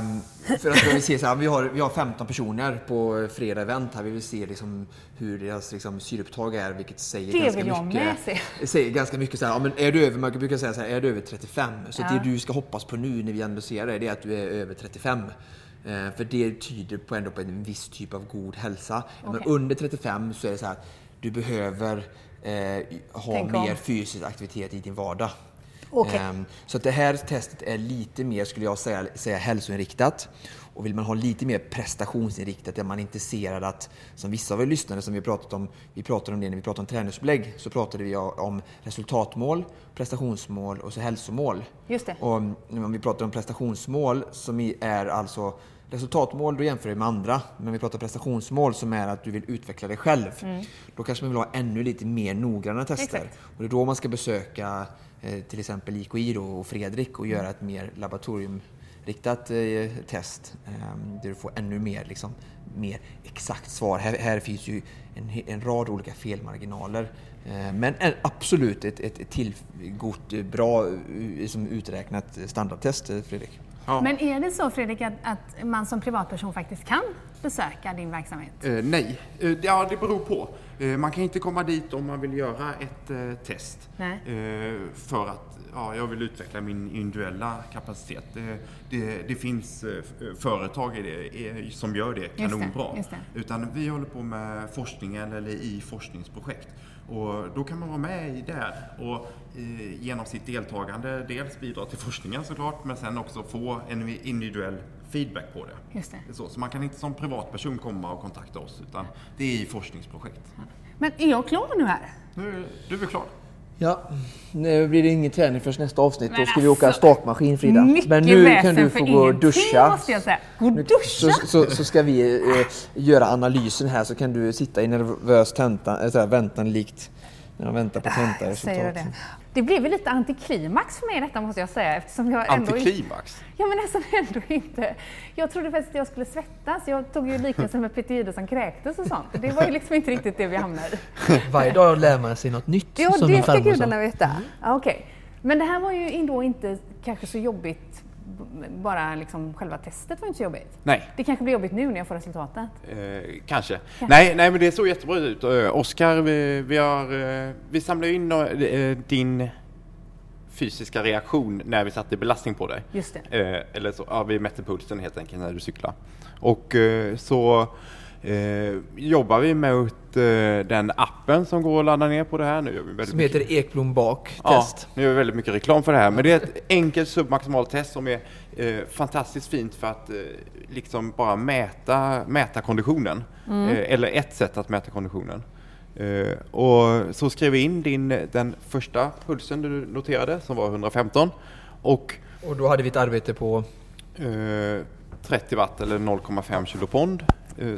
Um, för att vi, se, så här, vi, har, vi har femton personer på fredag event här. Vi vill se liksom, hur deras liksom, syreupptag är, vilket säger ganska mycket, säger ganska mycket. Så här, ja, men är du över, man brukar säga så här, är du över trettiofem? Så ja. Det du ska hoppas på nu när vi analyserar det, det är att du är över trettiofem. För det tyder på ändå på en viss typ av god hälsa. Okay. Men under trettiofem så är det så här, du behöver eh, ha Tänk mer om. fysisk aktivitet i din vardag. Okay. Um, så att det här testet är lite mer, skulle jag säga, säga hälsoinriktat. Och vill man ha lite mer prestationsinriktat, där man är intresserad att, som vissa av er lyssnare som vi pratat om, vi pratade om det när vi pratade om träningsupplägg, så pratade vi om resultatmål, prestationsmål och så hälsomål. Just det. Och om vi pratar om prestationsmål som är alltså resultatmål, då jämför vi med andra. Men vi pratar prestationsmål som är att du vill utveckla dig själv. Mm. Då kanske man vill ha ännu lite mer noggranna tester. Exakt. Och det är då man ska besöka eh, till exempel I K I då, och Fredrik och göra ett mer laboratorium riktat eh, test eh, där du får ännu mer, liksom, mer exakt svar. Här, här finns ju en, en rad olika felmarginaler. Eh, men en, absolut ett, ett, ett tillgott, bra liksom, uträknat standardtest, Fredrik. Ja. Men är det så, Fredrik, att, att man som privatperson faktiskt kan besöka din verksamhet? Eh, nej, eh, ja, det beror på. Eh, man kan inte komma dit om man vill göra ett eh, test. Nej. Eh, för att ja, jag vill utveckla min individuella kapacitet. Det, det, det finns eh, företag i det, eh, som gör det kanonbra. Just det, just det. Utan vi håller på med forskningen eller i forskningsprojekt. Och då kan man vara med i det och eh, genom sitt deltagande dels bidra till forskningen såklart, men sen också få en individuell feedback på det. Just det. Det är så. Så man kan inte som privatperson komma och kontakta oss, utan det är i forskningsprojekt. Men är jag klar nu här? Nu, du är klar. Ja, nu blir det ingen träning för nästa avsnitt. Men då ska alltså, vi åka stakmaskin, Frida. Men nu kan du få gå och duscha. Gå och duscha? Nu, så, så, så ska vi eh, göra analysen här, så kan du sitta i nervös tenta, äh, väntan likt när de väntar på tentaresultat. Det. det blev väl lite antiklimax för mig detta, måste jag säga. Eftersom jag ändå antiklimax? Inte, ja, men nästan ändå inte. Jag trodde faktiskt att jag skulle svettas. Jag tog ju liknelsen med Peter Ide som kräktes och sånt. Det var ju liksom inte riktigt det vi hamnade i. Varje dag lär man sig något nytt. Ja, som det ska gudarna veta. Mm. Ja, okej. Okay. Men det här var ju ändå inte kanske så jobbigt. Bara liksom själva testet var inte så jobbigt. Nej. Det kanske blir jobbigt nu när jag får resultatet. Eh, kanske. kanske. Nej, nej, men det såg jättebra ut. Oskar, vi, vi, har, vi samlade in din fysiska reaktion när vi satte belastning på dig. Just det. Eh, eller så, ja, vi mätte pulsen helt enkelt när du cyklar. Och eh, så eh, jobbar vi mot eh, den appen som går att ladda ner på det här nu. Gör vi som mycket. Heter Ekblom-Bak test. Ja, nu gör vi väldigt mycket reklam för det här. Men det är ett enkelt submaximalt test som är eh, fantastiskt fint för att eh, liksom bara mäta, mäta konditionen. Mm. Eh, eller ett sätt att mäta konditionen. Uh, och så skrev vi in din, den första pulsen du noterade som var etthundrafemton och, och då hade vi ett arbete på uh, trettio watt eller noll komma fem kilopond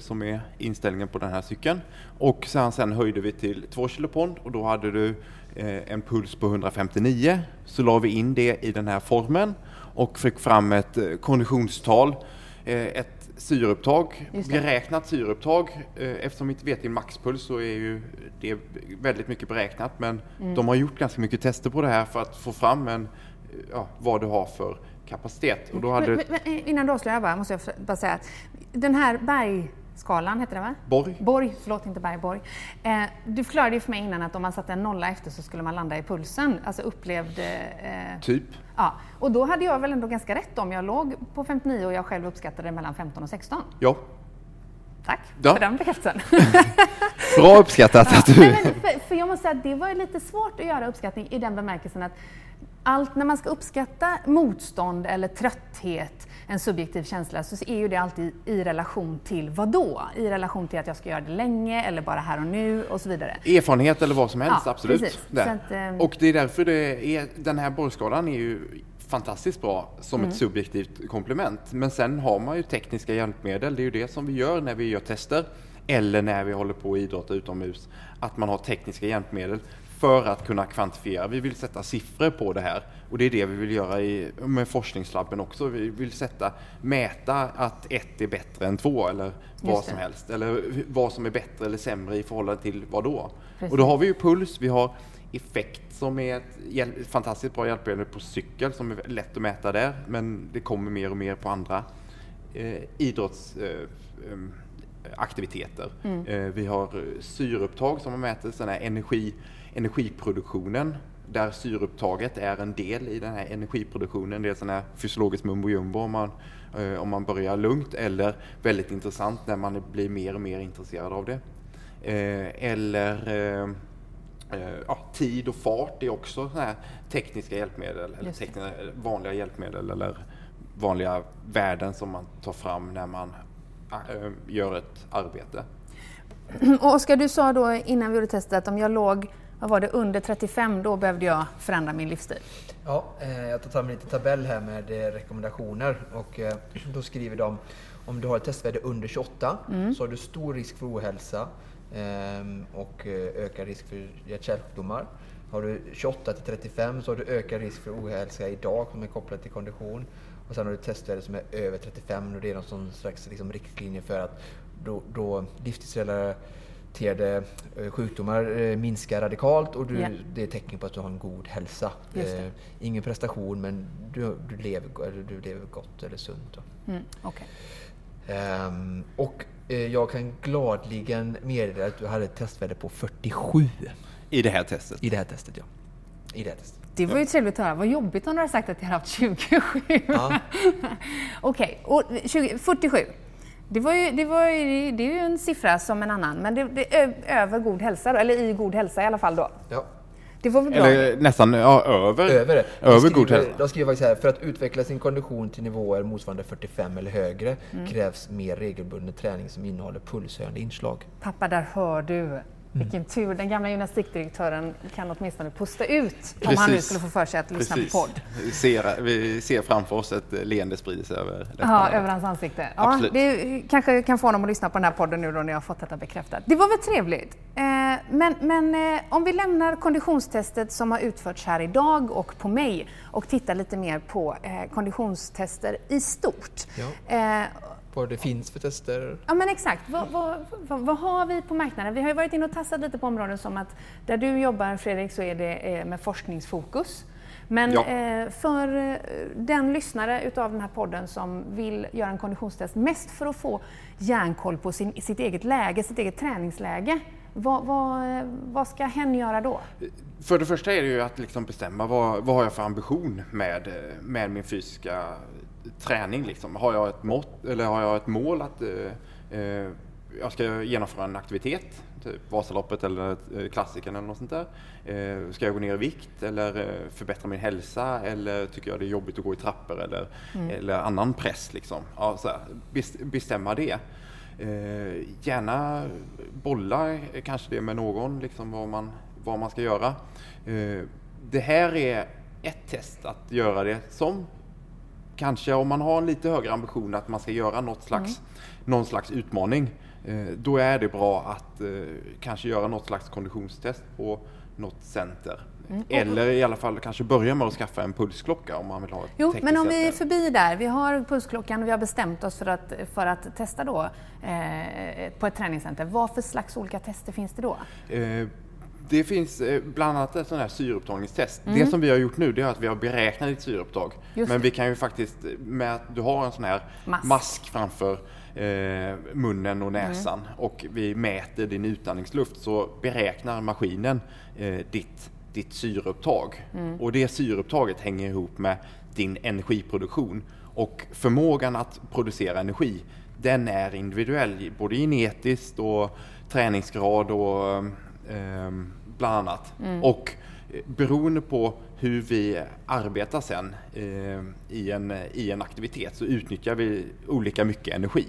som är inställningen på den här cykeln. Och sen, sen höjde vi till två kilo pond och då hade du en puls på hundrafemtionio. Så la vi in det i den här formen och fick fram ett konditionstal, ett syreupptag, beräknat syreupptag. Eftersom vi inte vet din maxpuls så är ju det väldigt mycket beräknat, men mm. de har gjort ganska mycket tester på det här för att få fram en, ja, vad du har för kapacitet. Och då hade men, men, men, innan du avslöjar bara, måste jag bara säga att den här bergskalan, heter det va? Borg. Borg, förlåt, inte berg, Borg. Eh, du förklarade ju för mig innan att om man satte en nolla efter så skulle man landa i pulsen, alltså upplevd... Eh, typ. Ja, och då hade jag väl ändå ganska rätt om jag låg på femtionio och jag själv uppskattade mellan femton och sexton. Ja. Tack ja. för den bekräftelsen. Bra uppskattat att du... Nej, men för, för jag måste säga att det var lite svårt att göra uppskattning i den bemärkelsen att allt när man ska uppskatta motstånd eller trötthet, en subjektiv känsla, så är ju det alltid i relation till vad då? I relation till att jag ska göra det länge eller bara här och nu och så vidare. Erfarenhet eller vad som helst, ja, absolut. Att, eh... Och det är därför det är, den här borgskalan är ju fantastiskt bra som mm. ett subjektivt komplement. Men sen har man ju tekniska hjälpmedel, det är ju det som vi gör när vi gör tester eller när vi håller på att idrotta utomhus, att man har tekniska hjälpmedel för att kunna kvantifiera. Vi vill sätta siffror på det här och det är det vi vill göra i, med forskningslabben också. Vi vill sätta, mäta att ett är bättre än två eller vad som helst. Eller vad som är bättre eller sämre i förhållande till vad då. Precis. Och då har vi ju puls, vi har effekt som är ett hjäl- fantastiskt bra hjälpmedel på cykel som är lätt att mäta där. Men det kommer mer och mer på andra eh, idrotts... Eh, um, aktiviteter. Mm. Vi har syreupptag som man mäter, sån här energi, energiproduktionen där syreupptaget är en del i den här energiproduktionen. Det är sån här fysiologiskt mumbo jumbo om man, om man börjar lugnt eller väldigt intressant när man blir mer och mer intresserad av det. Eller ja, tid och fart är också sån här tekniska hjälpmedel eller tekniska, vanliga hjälpmedel eller vanliga värden som man tar fram när man gör ett arbete. Och Oskar, du sa då innan vi gjorde testet att om jag låg, vad var det, under trettiofem, då behövde jag förändra min livsstil. Ja, jag tar fram en liten tabell här med rekommendationer och då skriver de om du har ett testvärde under tjugoåtta mm. så har du stor risk för ohälsa och ökad risk för hjärt-kärlsjukdomar. Har du tjugoåtta till trettiofem så har du ökad risk för ohälsa idag som är kopplad till kondition. Och sen har du testvärden som är över trettiofem och det är någon sån slags liksom riktlinje för att då, då livsstilsrelaterade sjukdomar minskar radikalt och du, yeah. det är tecken på att du har en god hälsa. Eh, ingen prestation men du, du, lever, eller du lever gott eller sunt. Mm, okay. um, och eh, jag kan gladligen meddela att du hade ett testvärde på fyrtiosju. I det här testet? I det här testet, ja. I det här testet. Det var ju trevligt att höra. Vad jobbigt om du hade sagt att jag hade haft tjugosju. Ja. Okej, okay. fyrtiosju. Det, var ju, det, var ju, det är ju en siffra som en annan. Men det, det är över god hälsa, då, eller i god hälsa i alla fall då. Ja. Det var väl bra. Eller nästan ja, över. Över, det. över skriver, god hälsa. Då skriver jag så här, för att utveckla sin kondition till nivåer motsvarande fyrtiofem eller högre mm. krävs mer regelbunden träning som innehåller pulshöjande inslag. Pappa, där hör du. Mm. Vilken tur, den gamla gymnastikdirektören kan åtminstone pusta ut om Precis. han nu skulle få för sig att lyssna Precis. på podd. Vi ser, vi ser framför oss ett leende sprids över, ja, över hans ansikte. Ja, det kanske kan få honom att lyssna på den här podden nu då när jag har fått detta bekräftat. Det var väl trevligt. Men, men om vi lämnar konditionstestet som har utförts här idag och på mig och tittar lite mer på konditionstester i stort. Ja. Eh, vad det finns för tester. Ja, men exakt. Vad, vad, vad, vad har vi på marknaden? Vi har ju varit inne och tassat lite på områden som att där du jobbar, Fredrik, så är det med forskningsfokus. Men ja. eh, för den lyssnare utav den här podden som vill göra en konditionstest mest för att få järnkoll på sin, sitt eget läge, sitt eget träningsläge. Vad, vad, vad ska hen göra då? För det första är det ju att liksom bestämma vad, vad har jag för ambition med, med min fysiska träning. Liksom. Har jag ett mått, eller har jag ett mål att eh, jag ska genomföra en aktivitet, typ Vasaloppet eller klassiken eller något sånt där. Eh, ska jag gå ner i vikt eller förbättra min hälsa eller tycker jag det är jobbigt att gå i trappor eller, mm. eller annan press. Liksom. Ja, så här, bestämma det. Eh, gärna bolla kanske det med någon, liksom vad man, vad man ska göra. Eh, det här är ett test att göra det som kanske om man har en lite högre ambition att man ska göra något slags, mm. någon slags utmaning, då är det bra att kanske göra något slags konditionstest på något center. Mm. Eller i alla fall kanske börja med att skaffa en pulsklocka om man vill ha ett jo, men om vi är förbi där, vi har pulsklockan och vi har bestämt oss för att, för att testa då eh, på ett träningscenter. Vad för slags olika tester finns det då? Eh, det finns eh, bland annat ett sån här syreupptagningstest. Mm. Det som vi har gjort nu, det är att vi har beräknat ditt syreupptag. Just men det. Vi kan ju faktiskt, med att du har en sån här mask, mask framför Eh, munnen och näsan mm. och vi mäter din utandningsluft, så beräknar maskinen eh, ditt, ditt syreupptag mm. och det syreupptaget hänger ihop med din energiproduktion, och förmågan att producera energi, den är individuell både genetiskt och träningsgrad och eh, bland annat mm. och beroende på hur vi arbetar sen eh, i, en, i en aktivitet, så utnyttjar vi olika mycket energi.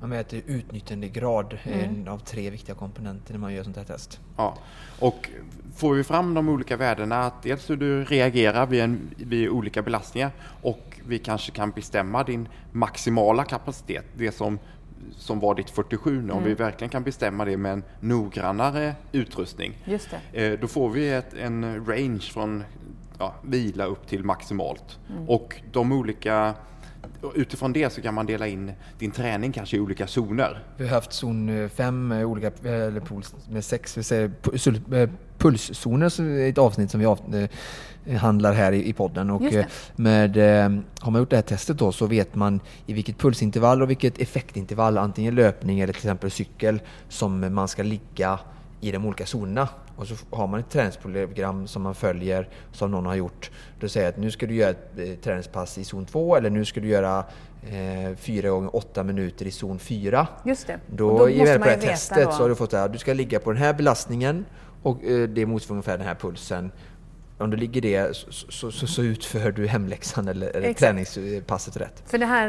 Man mäter utnyttjandegrad mm. en av tre viktiga komponenter när man gör sånt här test. Ja, och får vi fram de olika värdena, att dels hur du reagerar vid, en, vid olika belastningar, och vi kanske kan bestämma din maximala kapacitet, det som, som var ditt fyrtiosju nu, mm. om vi verkligen kan bestämma det med en noggrannare utrustning. Just det. Eh, då får vi ett, en range från Ja, vila upp till maximalt. Mm. Och de olika, utifrån det så kan man dela in din träning kanske i olika zoner. Vi har haft zon fem olika, eller puls med sex, vi säger pulszoner, så är ett avsnitt som vi av, handlar här i, i podden. Och med, har man gjort det här testet då, så vet man i vilket pulsintervall och vilket effektintervall, antingen löpning eller till exempel cykel, som man ska ligga i de olika zonerna. Och så har man ett träningsprogram som man följer, som någon har gjort. Då säger att nu ska du göra ett eh, träningspass i zon två, eller nu ska du göra eh, fyra gånger åtta minuter i zon fyra. Just det. Då, och då i måste man ju veta testet då. Så har du fått att du ska ligga på den här belastningen, och eh, det motsvarar ungefär den här pulsen. Om du ligger det, så, så, så, så utför du hemläxan eller, eller träningspasset rätt. För det här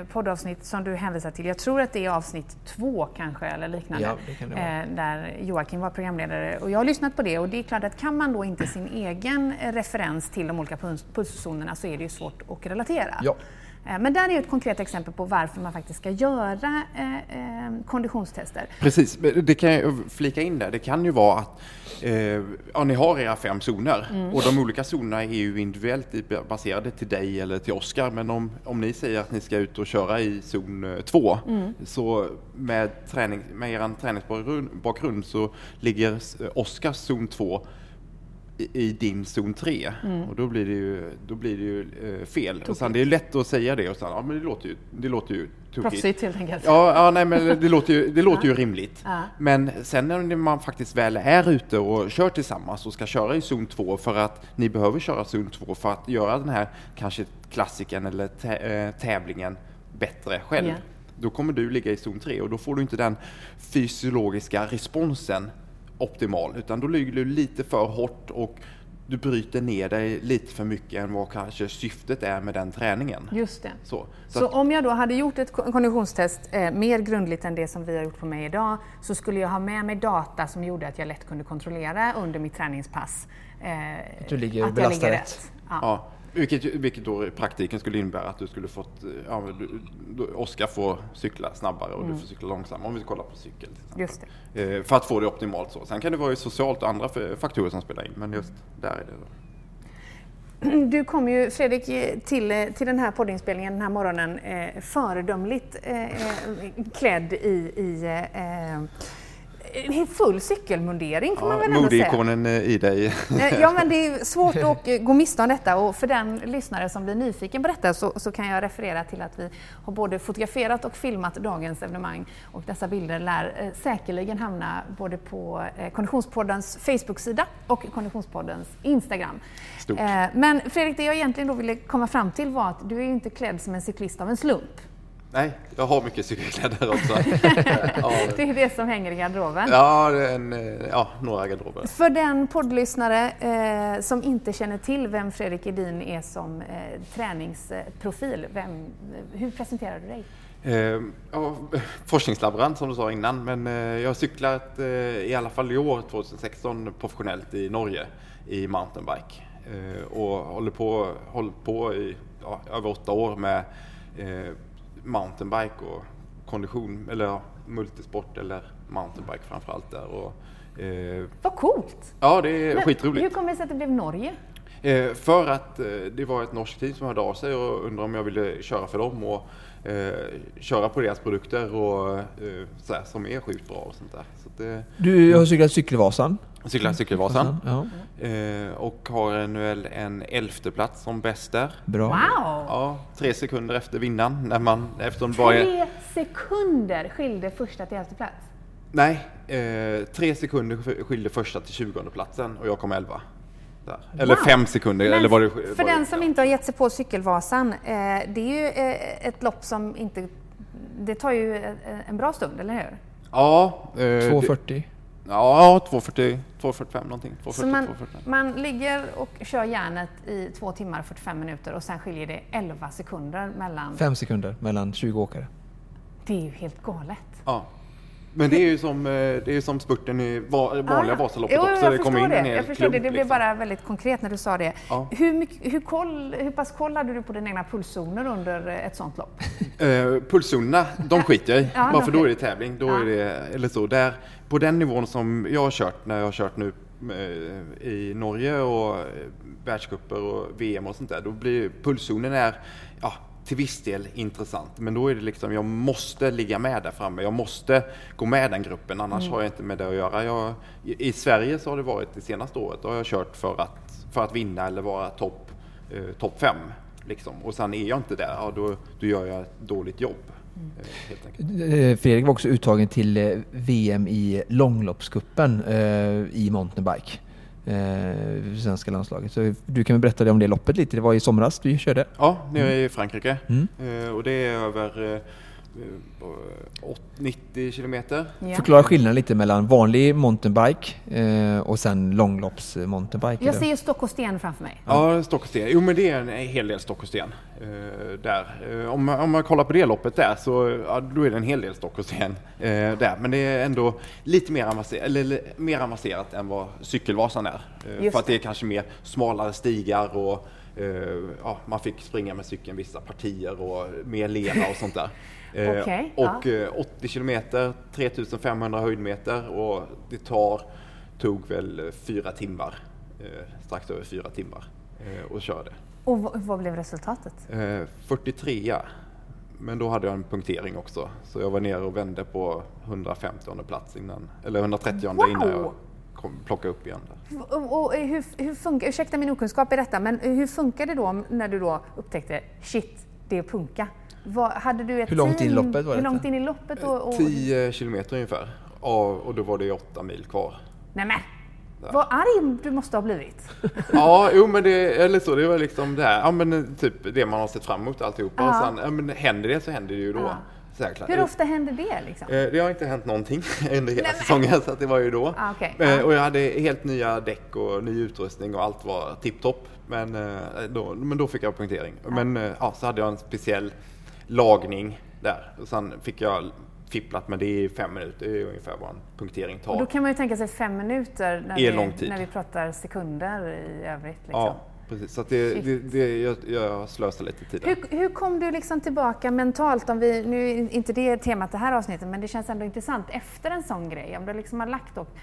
eh, poddavsnitt som du hänvisar till, jag tror att det är avsnitt två kanske eller liknande. Ja, det kan det vara. Eh, där Joakim var programledare, och jag har lyssnat på det, och det är klart att kan man då inte sin egen referens till de olika puls- pulszonerna, så är det ju svårt att relatera. Ja. Men där är ett konkret exempel på varför man faktiskt ska göra eh, eh, konditionstester. Precis, det kan jag flika in där. Det kan ju vara att eh, ja, ni har era fem zoner mm. och de olika zonerna är ju individuellt baserade till dig eller till Oskar. Men om, om ni säger att ni ska ut och köra i zon två mm. så med, träning, med er träningsbakgrund så ligger Oskars zon två i din zon tre mm. och då blir det ju, då blir det ju eh, fel. Och sen, det är lätt att säga det och sen, ja men det låter ju det låter ju proffsigt helt enkelt. Ja, ja nej men det låter ju det låter ju rimligt. Ja. Men sen när man faktiskt väl är ute och kör tillsammans och ska köra i zon två, för att ni behöver köra zon två för att göra den här kanske klassiken eller tä- tävlingen bättre själv. Ja. Då kommer du ligga i zon tre, och då får du inte den fysiologiska responsen optimal, utan då ligger du lite för hårt och du bryter ner dig lite för mycket än vad kanske syftet är med den träningen. Just det. Så, så, så att, om jag då hade gjort ett konditionstest eh, mer grundligt än det som vi har gjort på mig idag, så skulle jag ha med mig data som gjorde att jag lätt kunde kontrollera under mitt träningspass eh, att du ligger, att jag ligger rätt. rätt. Ja. Ja, vilket, vilket då i praktiken skulle innebära att du skulle fått, ja, Oskar får cykla snabbare och mm. du får cykla långsammare, om vi kollar på cykel till exempel. Just det. Eh, för att få det optimalt så. Sen kan det vara ju socialt och andra faktorer som spelar in, men just där är det då. Du kom ju, Fredrik, till, till den här poddinspelningen den här morgonen eh, föredömligt eh, klädd i... i eh, en full cykelmundering kan ja, man väl ändå säga. Modikonen i dig. Ja, men det är svårt att gå miste om detta, och för den lyssnare som blir nyfiken på detta så, så kan jag referera till att vi har både fotograferat och filmat dagens evenemang, och dessa bilder lär eh, säkerligen hamna både på eh, Konditionspoddens Facebook-sida och Konditionspoddens Instagram. Stort. Eh, men Fredrik, det jag egentligen då ville komma fram till var att du är inte klädd som en cyklist av en slump. Nej, jag har mycket cykelkläder också. Ja. Det är det som hänger i garderoben. Ja, en, ja några garderober. För den poddlyssnare eh, som inte känner till vem Fredrik Edin är som eh, träningsprofil, vem, hur presenterar du dig? Eh, ja, forskningslaborant som du sa innan, men eh, jag har cyklat eh, i alla fall i år tjugohundrasexton professionellt i Norge i mountainbike. och håller på, håller på i ja, över åtta år med eh, mountainbike och kondition, eller ja, multisport eller mountainbike framförallt där. Och, eh, vad coolt! Ja, det är men, skitroligt. Hur kom det sig att det blev Norge? Eh, för att eh, det var ett norskt team som hörde av sig och undrade om jag ville köra för dem och eh, köra på deras produkter och eh, sådär, som är sjukt bra och sånt där. Så att, eh, du har cyklat Cykelvasan? Cyklar Cykelvasan. Ja. Eh, och har nu en elfte plats som bäst där. Bra. Wow. Ja, tre sekunder efter vinnaren. När man, eftersom tre bara... sekunder skilde första till elfte plats? Nej, eh, tre sekunder skilde första till tjugonde platsen och jag kom elva. Där. Eller wow. fem sekunder. Men eller var det, var för det, den som ja. inte har gett sig på Cykelvasan, eh, det är ju eh, ett lopp som inte... Det tar ju en, en bra stund, eller hur? Ja. Eh, två fyrtio. Ja, två fyrtio, två fyrtiofem någonting. två fyrtio, så man, två fyrtiofem. Man ligger och kör järnet i två timmar och fyrtiofem minuter och sen skiljer det elva sekunder mellan... fem sekunder mellan tjugo åkare. Det är ju helt galet. Ja, men det är ju som, det är som spurten i vanliga ah, Vasaloppet jo, också. Det kom in det. En hel jag förstår klubb, det, det blev liksom. Bara väldigt konkret när du sa det. Ja. Hur, mycket, hur, koll, hur pass kollade du på dina egna pulszoner under ett sånt lopp? Uh, pulszonerna, de skiter jag i. Ja, bara för då är det tävling. Då ja. är det, eller så, där, på den nivån som jag har kört, när jag har kört nu i Norge och världscuper och V M och sånt där, då blir pulszonen är... Ja, till viss del intressant, men då är det liksom jag måste ligga med där framme, jag måste gå med den gruppen, annars mm. har jag inte med det att göra. Jag, i Sverige så har det varit det senaste året, då har jag kört för att, för att vinna eller vara topp eh, top fem liksom. Och sen är jag inte där, ja, då, då gör jag ett dåligt jobb. Mm. Fredrik var också uttagen till V M i långloppscupen eh, i mountainbike. Eh, svenska landslaget. Så du kan väl berätta om det loppet lite. Det var i somras du körde. Ja, nu är jag i Frankrike. Mm. Eh, och det är över eh, nittio kilometer. Ja. Förklara skillnaden lite mellan vanlig mountainbike eh, och sen långlopps mountainbike. Jag ser stock och sten framför mig. Ja, ja stock och sten. Jo, men det är en hel del stock och sten eh, där. Eh, om, om man kollar på det loppet där så ja, då är det en hel del stock och sten eh, där. Men det är ändå lite mer avancerat, eller, mer avancerat än vad Cykelvasan är. Eh, för att det är kanske mer smalare stigar och eh, ja, man fick springa med cykeln vissa partier och mer lena och sånt där. Eh, okay, och ja. åttio kilometer, tre tusen femhundra höjdmeter, och det tar, tog väl fyra timmar, eh, strax över fyra timmar eh, och körde. Och v- vad blev resultatet? Eh, fyrtiotre, men då hade jag en punktering också, så jag var nere och vände på hundrafemtionde plats innan, eller hundratrettio wow. innan jag kom, plockade upp igen. Där. Och, och hur, hur funkar, ursäkta min okunskap i detta, men hur funkar det då när du då upptäckte, shit, det är punka? Vad, hade du ett hur långt in i loppet var det? Hur långt in i loppet? Och, och... tio kilometer ungefär. Och, och då var det åtta mil kvar. Nämen! Vad arg du måste ha blivit. Ja, jo, men det, eller så, det var liksom det här. Ja, men typ det man har sett fram emot alltihopa. Och sen, ja, men händer det så händer det ju då. Ja. Särklart. Hur ofta händer det liksom? Det har inte hänt någonting under hela säsongen, så att det var ju då. Ah, okay. Och jag hade helt nya däck och ny utrustning och allt var tipptopp. Men då, men då fick jag punktering. Ah. Men ja, så hade jag en speciell lagning där. Och sen fick jag fipplat med det i fem minuter. Det är ungefär vad en punktering tar. Och då kan man ju tänka sig fem minuter när, är vi, när vi pratar sekunder i övrigt. Liksom. Ja, precis. Så att det, det, det, jag, jag slösar lite tid. Hur, hur kom du liksom tillbaka mentalt? Om vi, nu är inte det temat det här avsnittet, men det känns ändå intressant. Efter en sån grej, om du liksom har lagt upp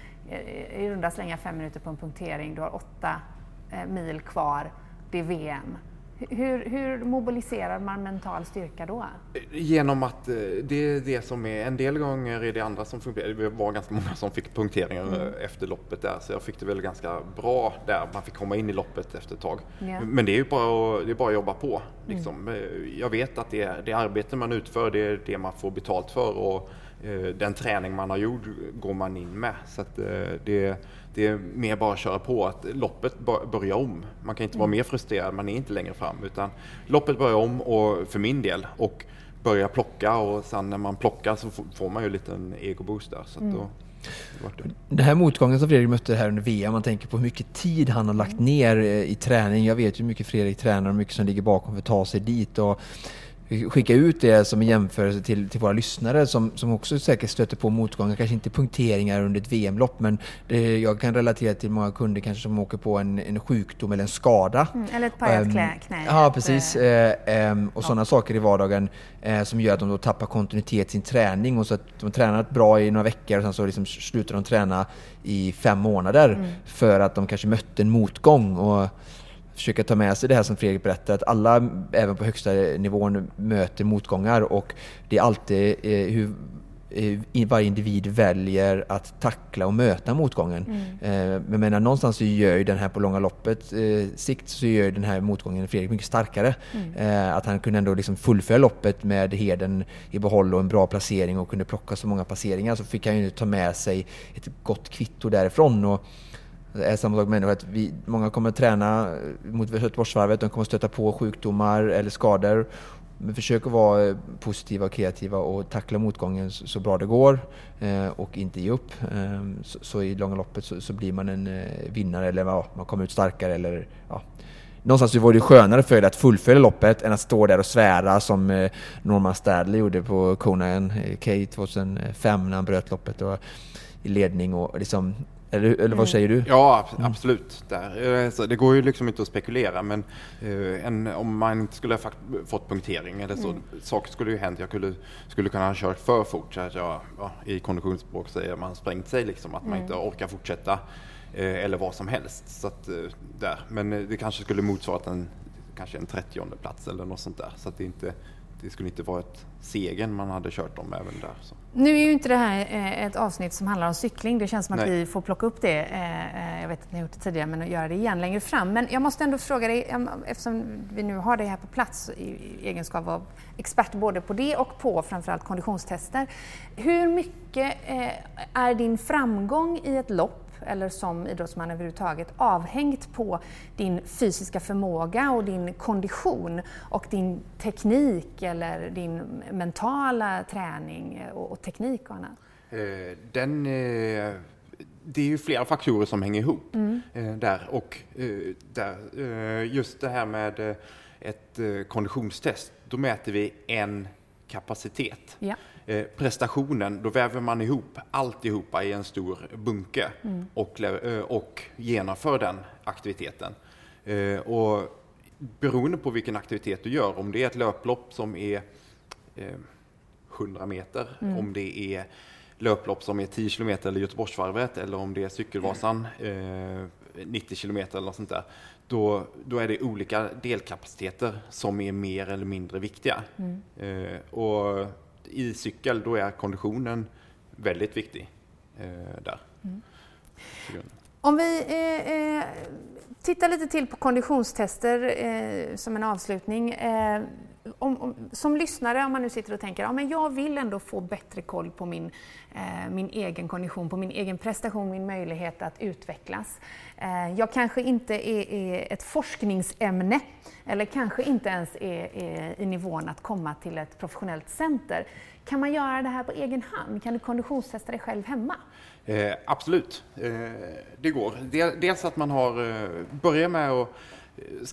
i runda slänga fem minuter på en punktering, du har åtta eh, mil kvar, det är V M. Hur, hur mobiliserar man mental styrka då? Genom att det är det som är, en del gånger är det andra som fungerar. Det var ganska många som fick punkteringar mm. efter loppet där, så jag fick det väl ganska bra där. Man fick komma in i loppet efter ett tag. Yeah. Men det är ju bara, det är bara att jobba på. Liksom. Mm. Jag vet att det, det arbete man utför, det är det man får betalt för, och eh, den träning man har gjort går man in med. Så att, eh, det Det är mer bara att köra på, att loppet börjar om. Man kan inte vara mer frustrerad, man är inte längre fram. Utan loppet börjar om, och för min del, och börja plocka. Och sen när man plockar så får man ju en liten egoboost där. Så att mm. då, det. Den här motgången som Fredrik mötte här under V M, man tänker på hur mycket tid han har lagt ner i träning. Jag vet ju hur mycket Fredrik tränar och mycket som ligger bakom för att ta sig dit. Och skicka ut det som en jämförelse till, till våra lyssnare som, som också säkert stöter på motgångar, kanske inte punkteringar under ett V M-lopp, men det, jag kan relatera till många kunder kanske som åker på en, en sjukdom eller en skada. Mm, eller ett pajat um, knä. Ja, precis. Äh, äh, och sådana ja. saker i vardagen äh, som gör att de då tappar kontinuitet i sin träning, och så att de tränar bra i några veckor och sen så liksom slutar de träna i fem månader mm. för att de kanske mötte en motgång. Och försöka ta med sig det här som Fredrik berättade, att alla även på högsta nivån möter motgångar, och det är alltid eh, hur eh, varje individ väljer att tackla och möta motgången. Mm. Eh, men menar, någonstans så gör ju den här på långa loppet eh, sikt så gör ju den här motgången Fredrik mycket starkare. Mm. Eh, att han kunde ändå liksom fullfölja loppet med heden i behåll och en bra placering och kunde plocka så många placeringar, så fick han ju ta med sig ett gott kvitto därifrån. Och det är samma sak med att vi, många kommer att träna mot Göteborgsvarvet, de kommer att stöta på sjukdomar eller skador. Men försök att vara positiva och kreativa och tackla motgången så bra det går eh, och inte ge upp. Eh, så, så i långa loppet så, så blir man en eh, vinnare, eller ja, man kommer ut starkare. Eller, ja. Någonstans var det skönare för dig att fullfölja loppet än att stå där och svära som eh, Norman Stadley gjorde på Conan K tjugohundrafem när han bröt loppet och, i ledning och liksom... Eller, eller vad säger du? Ja, absolut. Där. Det går ju liksom inte att spekulera, men uh, en, om man inte skulle ha fakt- fått punktering eller så, mm. saker skulle ju hänt. Jag skulle, skulle kunna ha kört för fort, så att jag, ja, i konditionsspråk säger man sprängt sig, liksom, att mm. man inte orkar fortsätta uh, eller vad som helst. Så att, uh, där. Men uh, det kanske skulle motsvarat en, kanske en trettionde plats eller något sånt där, så att det inte... Det skulle inte vara ett segen man hade kört om även där. Så. Nu är ju inte det här ett avsnitt som handlar om cykling. Det känns som att Nej. vi får plocka upp det. Jag vet att ni har gjort det tidigare, men att göra det igen längre fram. Men jag måste ändå fråga dig, eftersom vi nu har dig här på plats i egenskap av expert både på det och på framförallt konditionstester. Hur mycket är din framgång i ett lopp eller som idrottsman överhuvudtaget avhängt på din fysiska förmåga och din kondition och din teknik eller din mentala träning och, och teknik och annat? Den, det är ju flera faktorer som hänger ihop mm. där, och där, just det här med ett konditionstest, då mäter vi en kapacitet. Ja. Eh, prestationen, då väver man ihop alltihopa i en stor bunke mm. och, och genomför den aktiviteten. Eh, och beroende på vilken aktivitet du gör, om det är ett löplopp som är eh, hundra meter, mm. om det är löplopp som är tio kilometer eller Göteborgsvarvet, eller om det är Cykelvasan eh, nittio kilometer eller något sånt där, då, då är det olika delkapaciteter som är mer eller mindre viktiga. Mm. Eh, och i cykel då är konditionen väldigt viktig eh, där. Mm. Om vi eh, tittar lite till på konditionstester eh, som en avslutning. Eh, om, om, som lyssnare, om man nu sitter och tänker ja, men jag vill ändå få bättre koll på min, eh, min egen kondition, på min egen prestation, min möjlighet att utvecklas. Eh, jag kanske inte är, är ett forskningsämne eller kanske inte ens är, är i nivån att komma till ett professionellt center. Kan man göra det här på egen hand? Kan du konditionstesta dig själv hemma? Eh, absolut, eh, det går. Dels att man har eh, börjat med att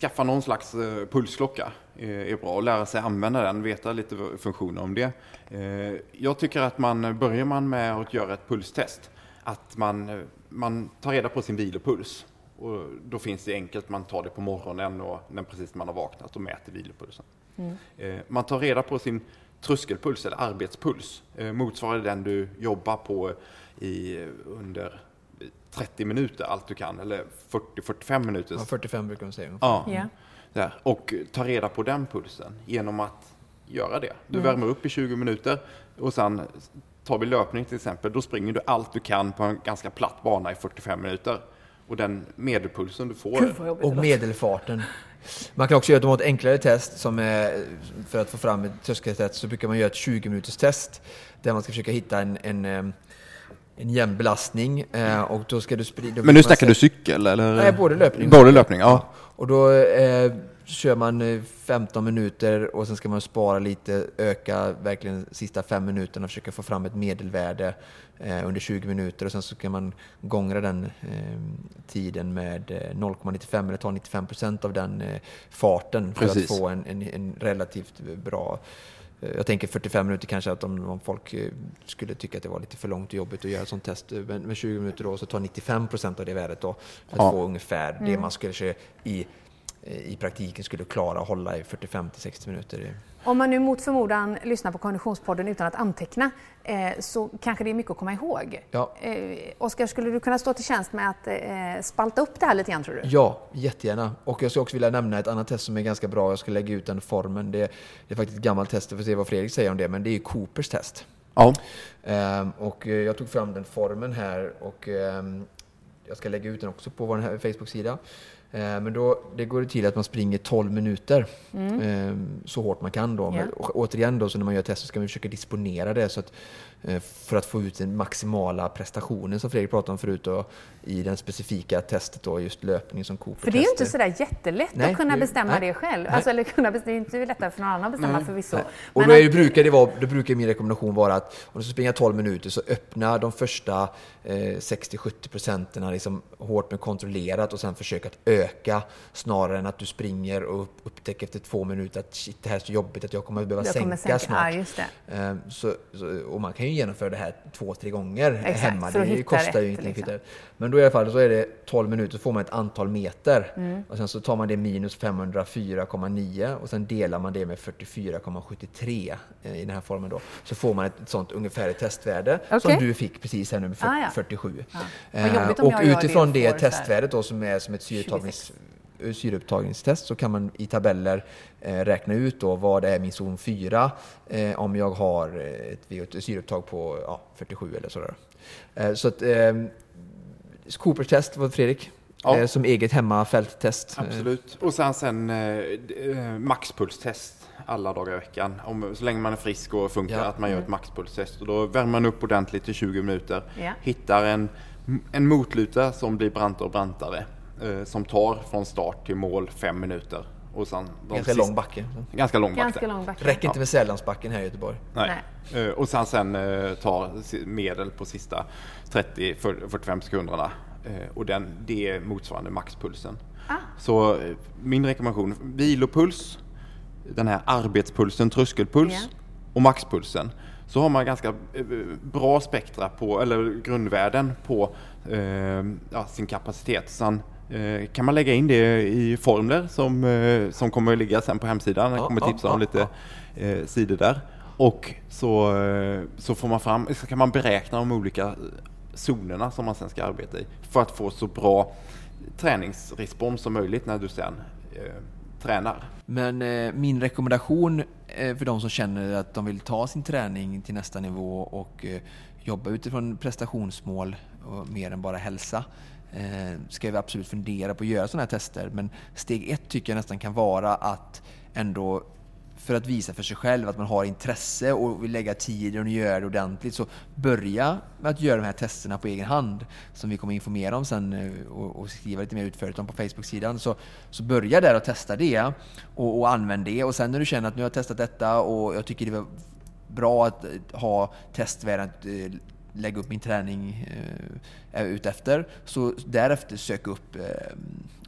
skaffa någon slags eh, pulsklocka eh, är bra, och lära sig använda den, veta lite funktioner om det. Eh, jag tycker att man börjar man med att göra ett pulstest, att man, man tar reda på sin vilopuls, och då finns det enkelt, man tar det på morgonen och när precis man har vaknat och mäter vilopulsen. Mm. Eh, man tar reda på sin tröskelpuls eller arbetspuls, eh, motsvarar den du jobbar på i under trettio minuter allt du kan, eller fyrtio till fyrtiofem minuter. Ja, fyrtiofem brukar man säga. Ja. Mm. Där. Och ta reda på den pulsen genom att göra det. Du mm. värmer upp i tjugo minuter och sen tar vi löpning till exempel, då springer du allt du kan på en ganska platt bana i fyrtiofem minuter. Och den medelpulsen du får. Och medelfarten. Man kan också göra ett enklare test som är, för att få fram ett tröskeltest så brukar man göra ett tjugo minuters test där man ska försöka hitta en, en en jämn belastning eh, och då ska du sprida. Men nu snackar du cykel eller? Nej, både löpning. Både löpning, ja. Och då eh, kör man femton minuter och sen ska man spara lite, öka verkligen sista fem minuterna och försöka få fram ett medelvärde eh, under tjugo minuter, och sen så kan man gångra den eh, tiden med noll komma nittiofem eller ta nittiofem procent av den eh, farten för Precis. Att få en, en, en relativt bra. Jag tänker fyrtiofem minuter kanske, att om, om folk skulle tycka att det var lite för långt och jobbigt att göra ett sånt test, men med tjugo minuter då så tar nittiofem procent av det värdet då för att ja. Få ungefär mm. det man skulle köra i i praktiken skulle klara att hålla i fyrtiofem till sextio minuter. Om man nu mot förmodan lyssnar på konditionspodden utan att anteckna eh, så kanske det är mycket att komma ihåg. Ja. Eh, Oskar, skulle du kunna stå till tjänst med att eh, spalta upp det här lite grann, tror du? Ja, jättegärna. Och jag skulle också vilja nämna ett annat test som är ganska bra. Jag ska lägga ut den formen. Det, det är faktiskt ett gammalt test, för att se vad Fredrik säger om det, men det är Coopers test. Ja. Eh, och jag tog fram den formen här och eh, jag ska lägga ut den också på vår Facebook-sida. Men då, det går det till att man springer tolv minuter mm. så hårt man kan då. Yeah. Och återigen då, så när man gör test så ska man försöka disponera det så att, för att få ut den maximala prestationen som Fredrik pratade om förut då, i den specifika testet då, just löpning som Cooper. För det är ju inte sådär jättelätt nej, att kunna det, bestämma nej, det själv. Nej. Alltså, eller kunna bestämma, det är inte lättare för någon annan att bestämma nej, förvisso. Nej. Och men då, är det, brukar det vara, då brukar min rekommendation vara att om du ska springa tolv minuter så öppna de första eh, sextio till sjuttio procenten liksom hårt men kontrollerat, och sen försöka att öka snarare än att du springer och upptäcker efter två minuter att shit, det här är så jobbigt att jag kommer att behöva jag sänka, sänka snart. Ja, just det. Så, så, och man kan ju genomföra det här två, tre gånger Exakt, hemma. Det kostar ju ingenting. Liksom. Men då i alla fall så är det tolv minuter, så får man ett antal meter. Mm. Och sen så tar man det minus femhundrafyra komma nio och sen delar man det med fyrtiofyra komma sjuttiotre i den här formen då. Så får man ett sånt ungefärligt testvärde okay. som du fick precis här nu med ah, ja. fyrtiosju. Ja. Eh, och utifrån det, det testvärdet då, som är som ett syretal syreupptagningstest, så kan man i tabeller eh, räkna ut då vad det är min zon fyra eh, om jag har ett, ett syreupptag på ja, fyrtiosju eller sådär. Eh, så att eh, Coopers test var Fredrik ja. eh, som eget hemmafälttest. Absolut. Och sen, sen eh, maxpulstest alla dagar i veckan. Om, så länge man är frisk och funkar ja. Att man gör ett maxpulstest, och då värmer man upp ordentligt i tjugo minuter. Ja. Hittar en, en motluta som blir brantare och brantare, som tar från start till mål fem minuter. Och sen de ganska, sista... lång backe. ganska lång backe. Ganska lång backe. Räcker inte med Sällandsbacken här i Göteborg. Nej. Nej. Och sen, sen tar medel på sista trettio till fyrtiofem sekunderna. Och den, det är motsvarande maxpulsen. Ah. Så min rekommendation, vilopuls, den här arbetspulsen, tröskelpuls yeah. och maxpulsen. Så har man ganska bra spektra på, eller grundvärden på eh, ja, sin kapacitet. Sen kan man lägga in det i formler som, som kommer att ligga sen på hemsidan. Jag kommer tipsa om lite eh, sidor där. Och så, så, får man fram, så kan man beräkna de olika zonerna som man sen ska arbeta i, för att få så bra träningsrespons som möjligt när du sen eh, tränar. Men eh, min rekommendation eh, för de som känner att de vill ta sin träning till nästa nivå och eh, jobba utifrån prestationsmål och mer än bara hälsa, ska vi absolut fundera på att göra sådana här tester. Men steg ett tycker jag nästan kan vara att ändå, för att visa för sig själv att man har intresse och vill lägga tid och göra det ordentligt, så börja med att göra de här testerna på egen hand, som vi kommer informera om sen och, och skriva lite mer utförligt om på Facebook-sidan. Så, så börja där och testa det och, och använd det. Och sen när du känner att nu har jag testat detta och jag tycker det var bra att ha testvärden, lägga upp min träning eh, ut efter, så därefter sök upp eh,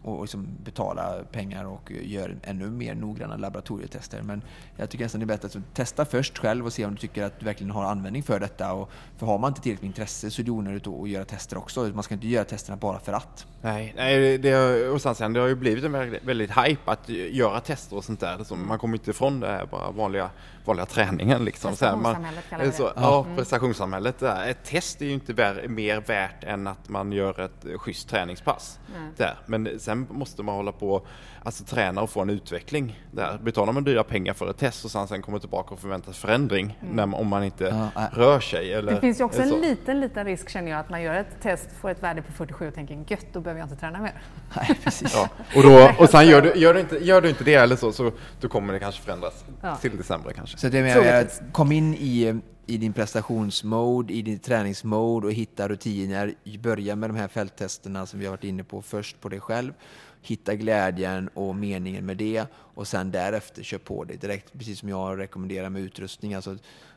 och, och liksom betala pengar och gör ännu mer noggranna laboratorietester. Men jag tycker nästan det är bättre att testa först själv och se om du tycker att du verkligen har användning för detta. Och, för har man inte tillräckligt intresse så är det onödigt att göra tester också. Man ska inte göra testerna bara för att. Nej, nej det, har, och sen, det har ju blivit en väldigt, väldigt hype att göra tester och sånt där. Liksom. Man kommer inte ifrån det här bara vanliga, vanliga träningen. Liksom. Prestationssamhället kallar vi det. Så, ja, mm. prestationssamhället. Där. Ett test är ju inte vär, mer värt än att man gör ett schysst träningspass. Mm. Där. Men sen måste man hålla på, alltså träna och få en utveckling. Där. Betalar man dyra pengar för ett test och sen, sen kommer tillbaka och förväntas förändring mm. när man, om man inte ja, äh. rör sig. Eller, det finns ju också en liten, liten risk, känner jag, att man gör ett test, får ett värde på fyrtiosju och tänker gött, då behöver jag inte träna mer. Nej, precis. Ja. Och, då, och sen gör du, gör, du inte, gör du inte det eller så, så då kommer det kanske förändras ja. Till december kanske. Så det menar jag, kom in i... i din prestationsmode, i din träningsmode och hitta rutiner. Börja med de här fälttesterna som vi har varit inne på, först på dig själv. Hitta glädjen och meningen med det och sen därefter köp på dig direkt, precis som jag rekommenderar med utrustning. Alltså,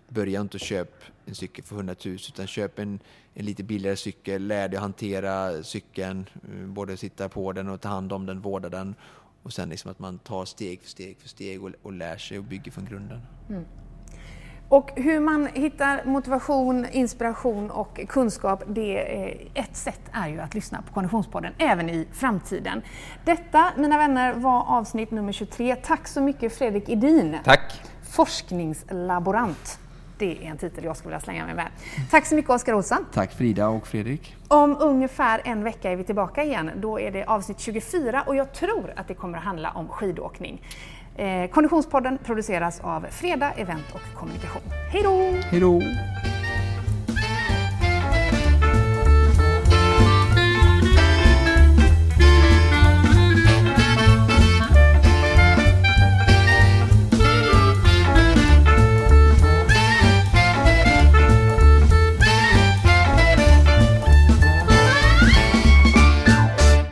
börja inte köpa en cykel för hundra tusen utan köp en, en lite billigare cykel, lär dig att hantera cykeln, både sitta på den och ta hand om den, vårda den, och sen liksom att man tar steg för steg för steg och, och lär sig och bygger från grunden. Mm. Och hur man hittar motivation, inspiration och kunskap, det ett sätt är ju att lyssna på Konditionspodden även i framtiden. Detta, mina vänner, var avsnitt nummer tjugotre. Tack så mycket Fredrik Edin. Tack. Forskningslaborant. Det är en titel jag skulle vilja slänga mig med. Tack så mycket Oskar Olsson. Tack Frida och Fredrik. Om ungefär en vecka är vi tillbaka igen. Då är det avsnitt tjugofyra och jag tror att det kommer att handla om skidåkning. Eh, Konditionspodden produceras av Freda Event och Kommunikation. Hej då! Hej då!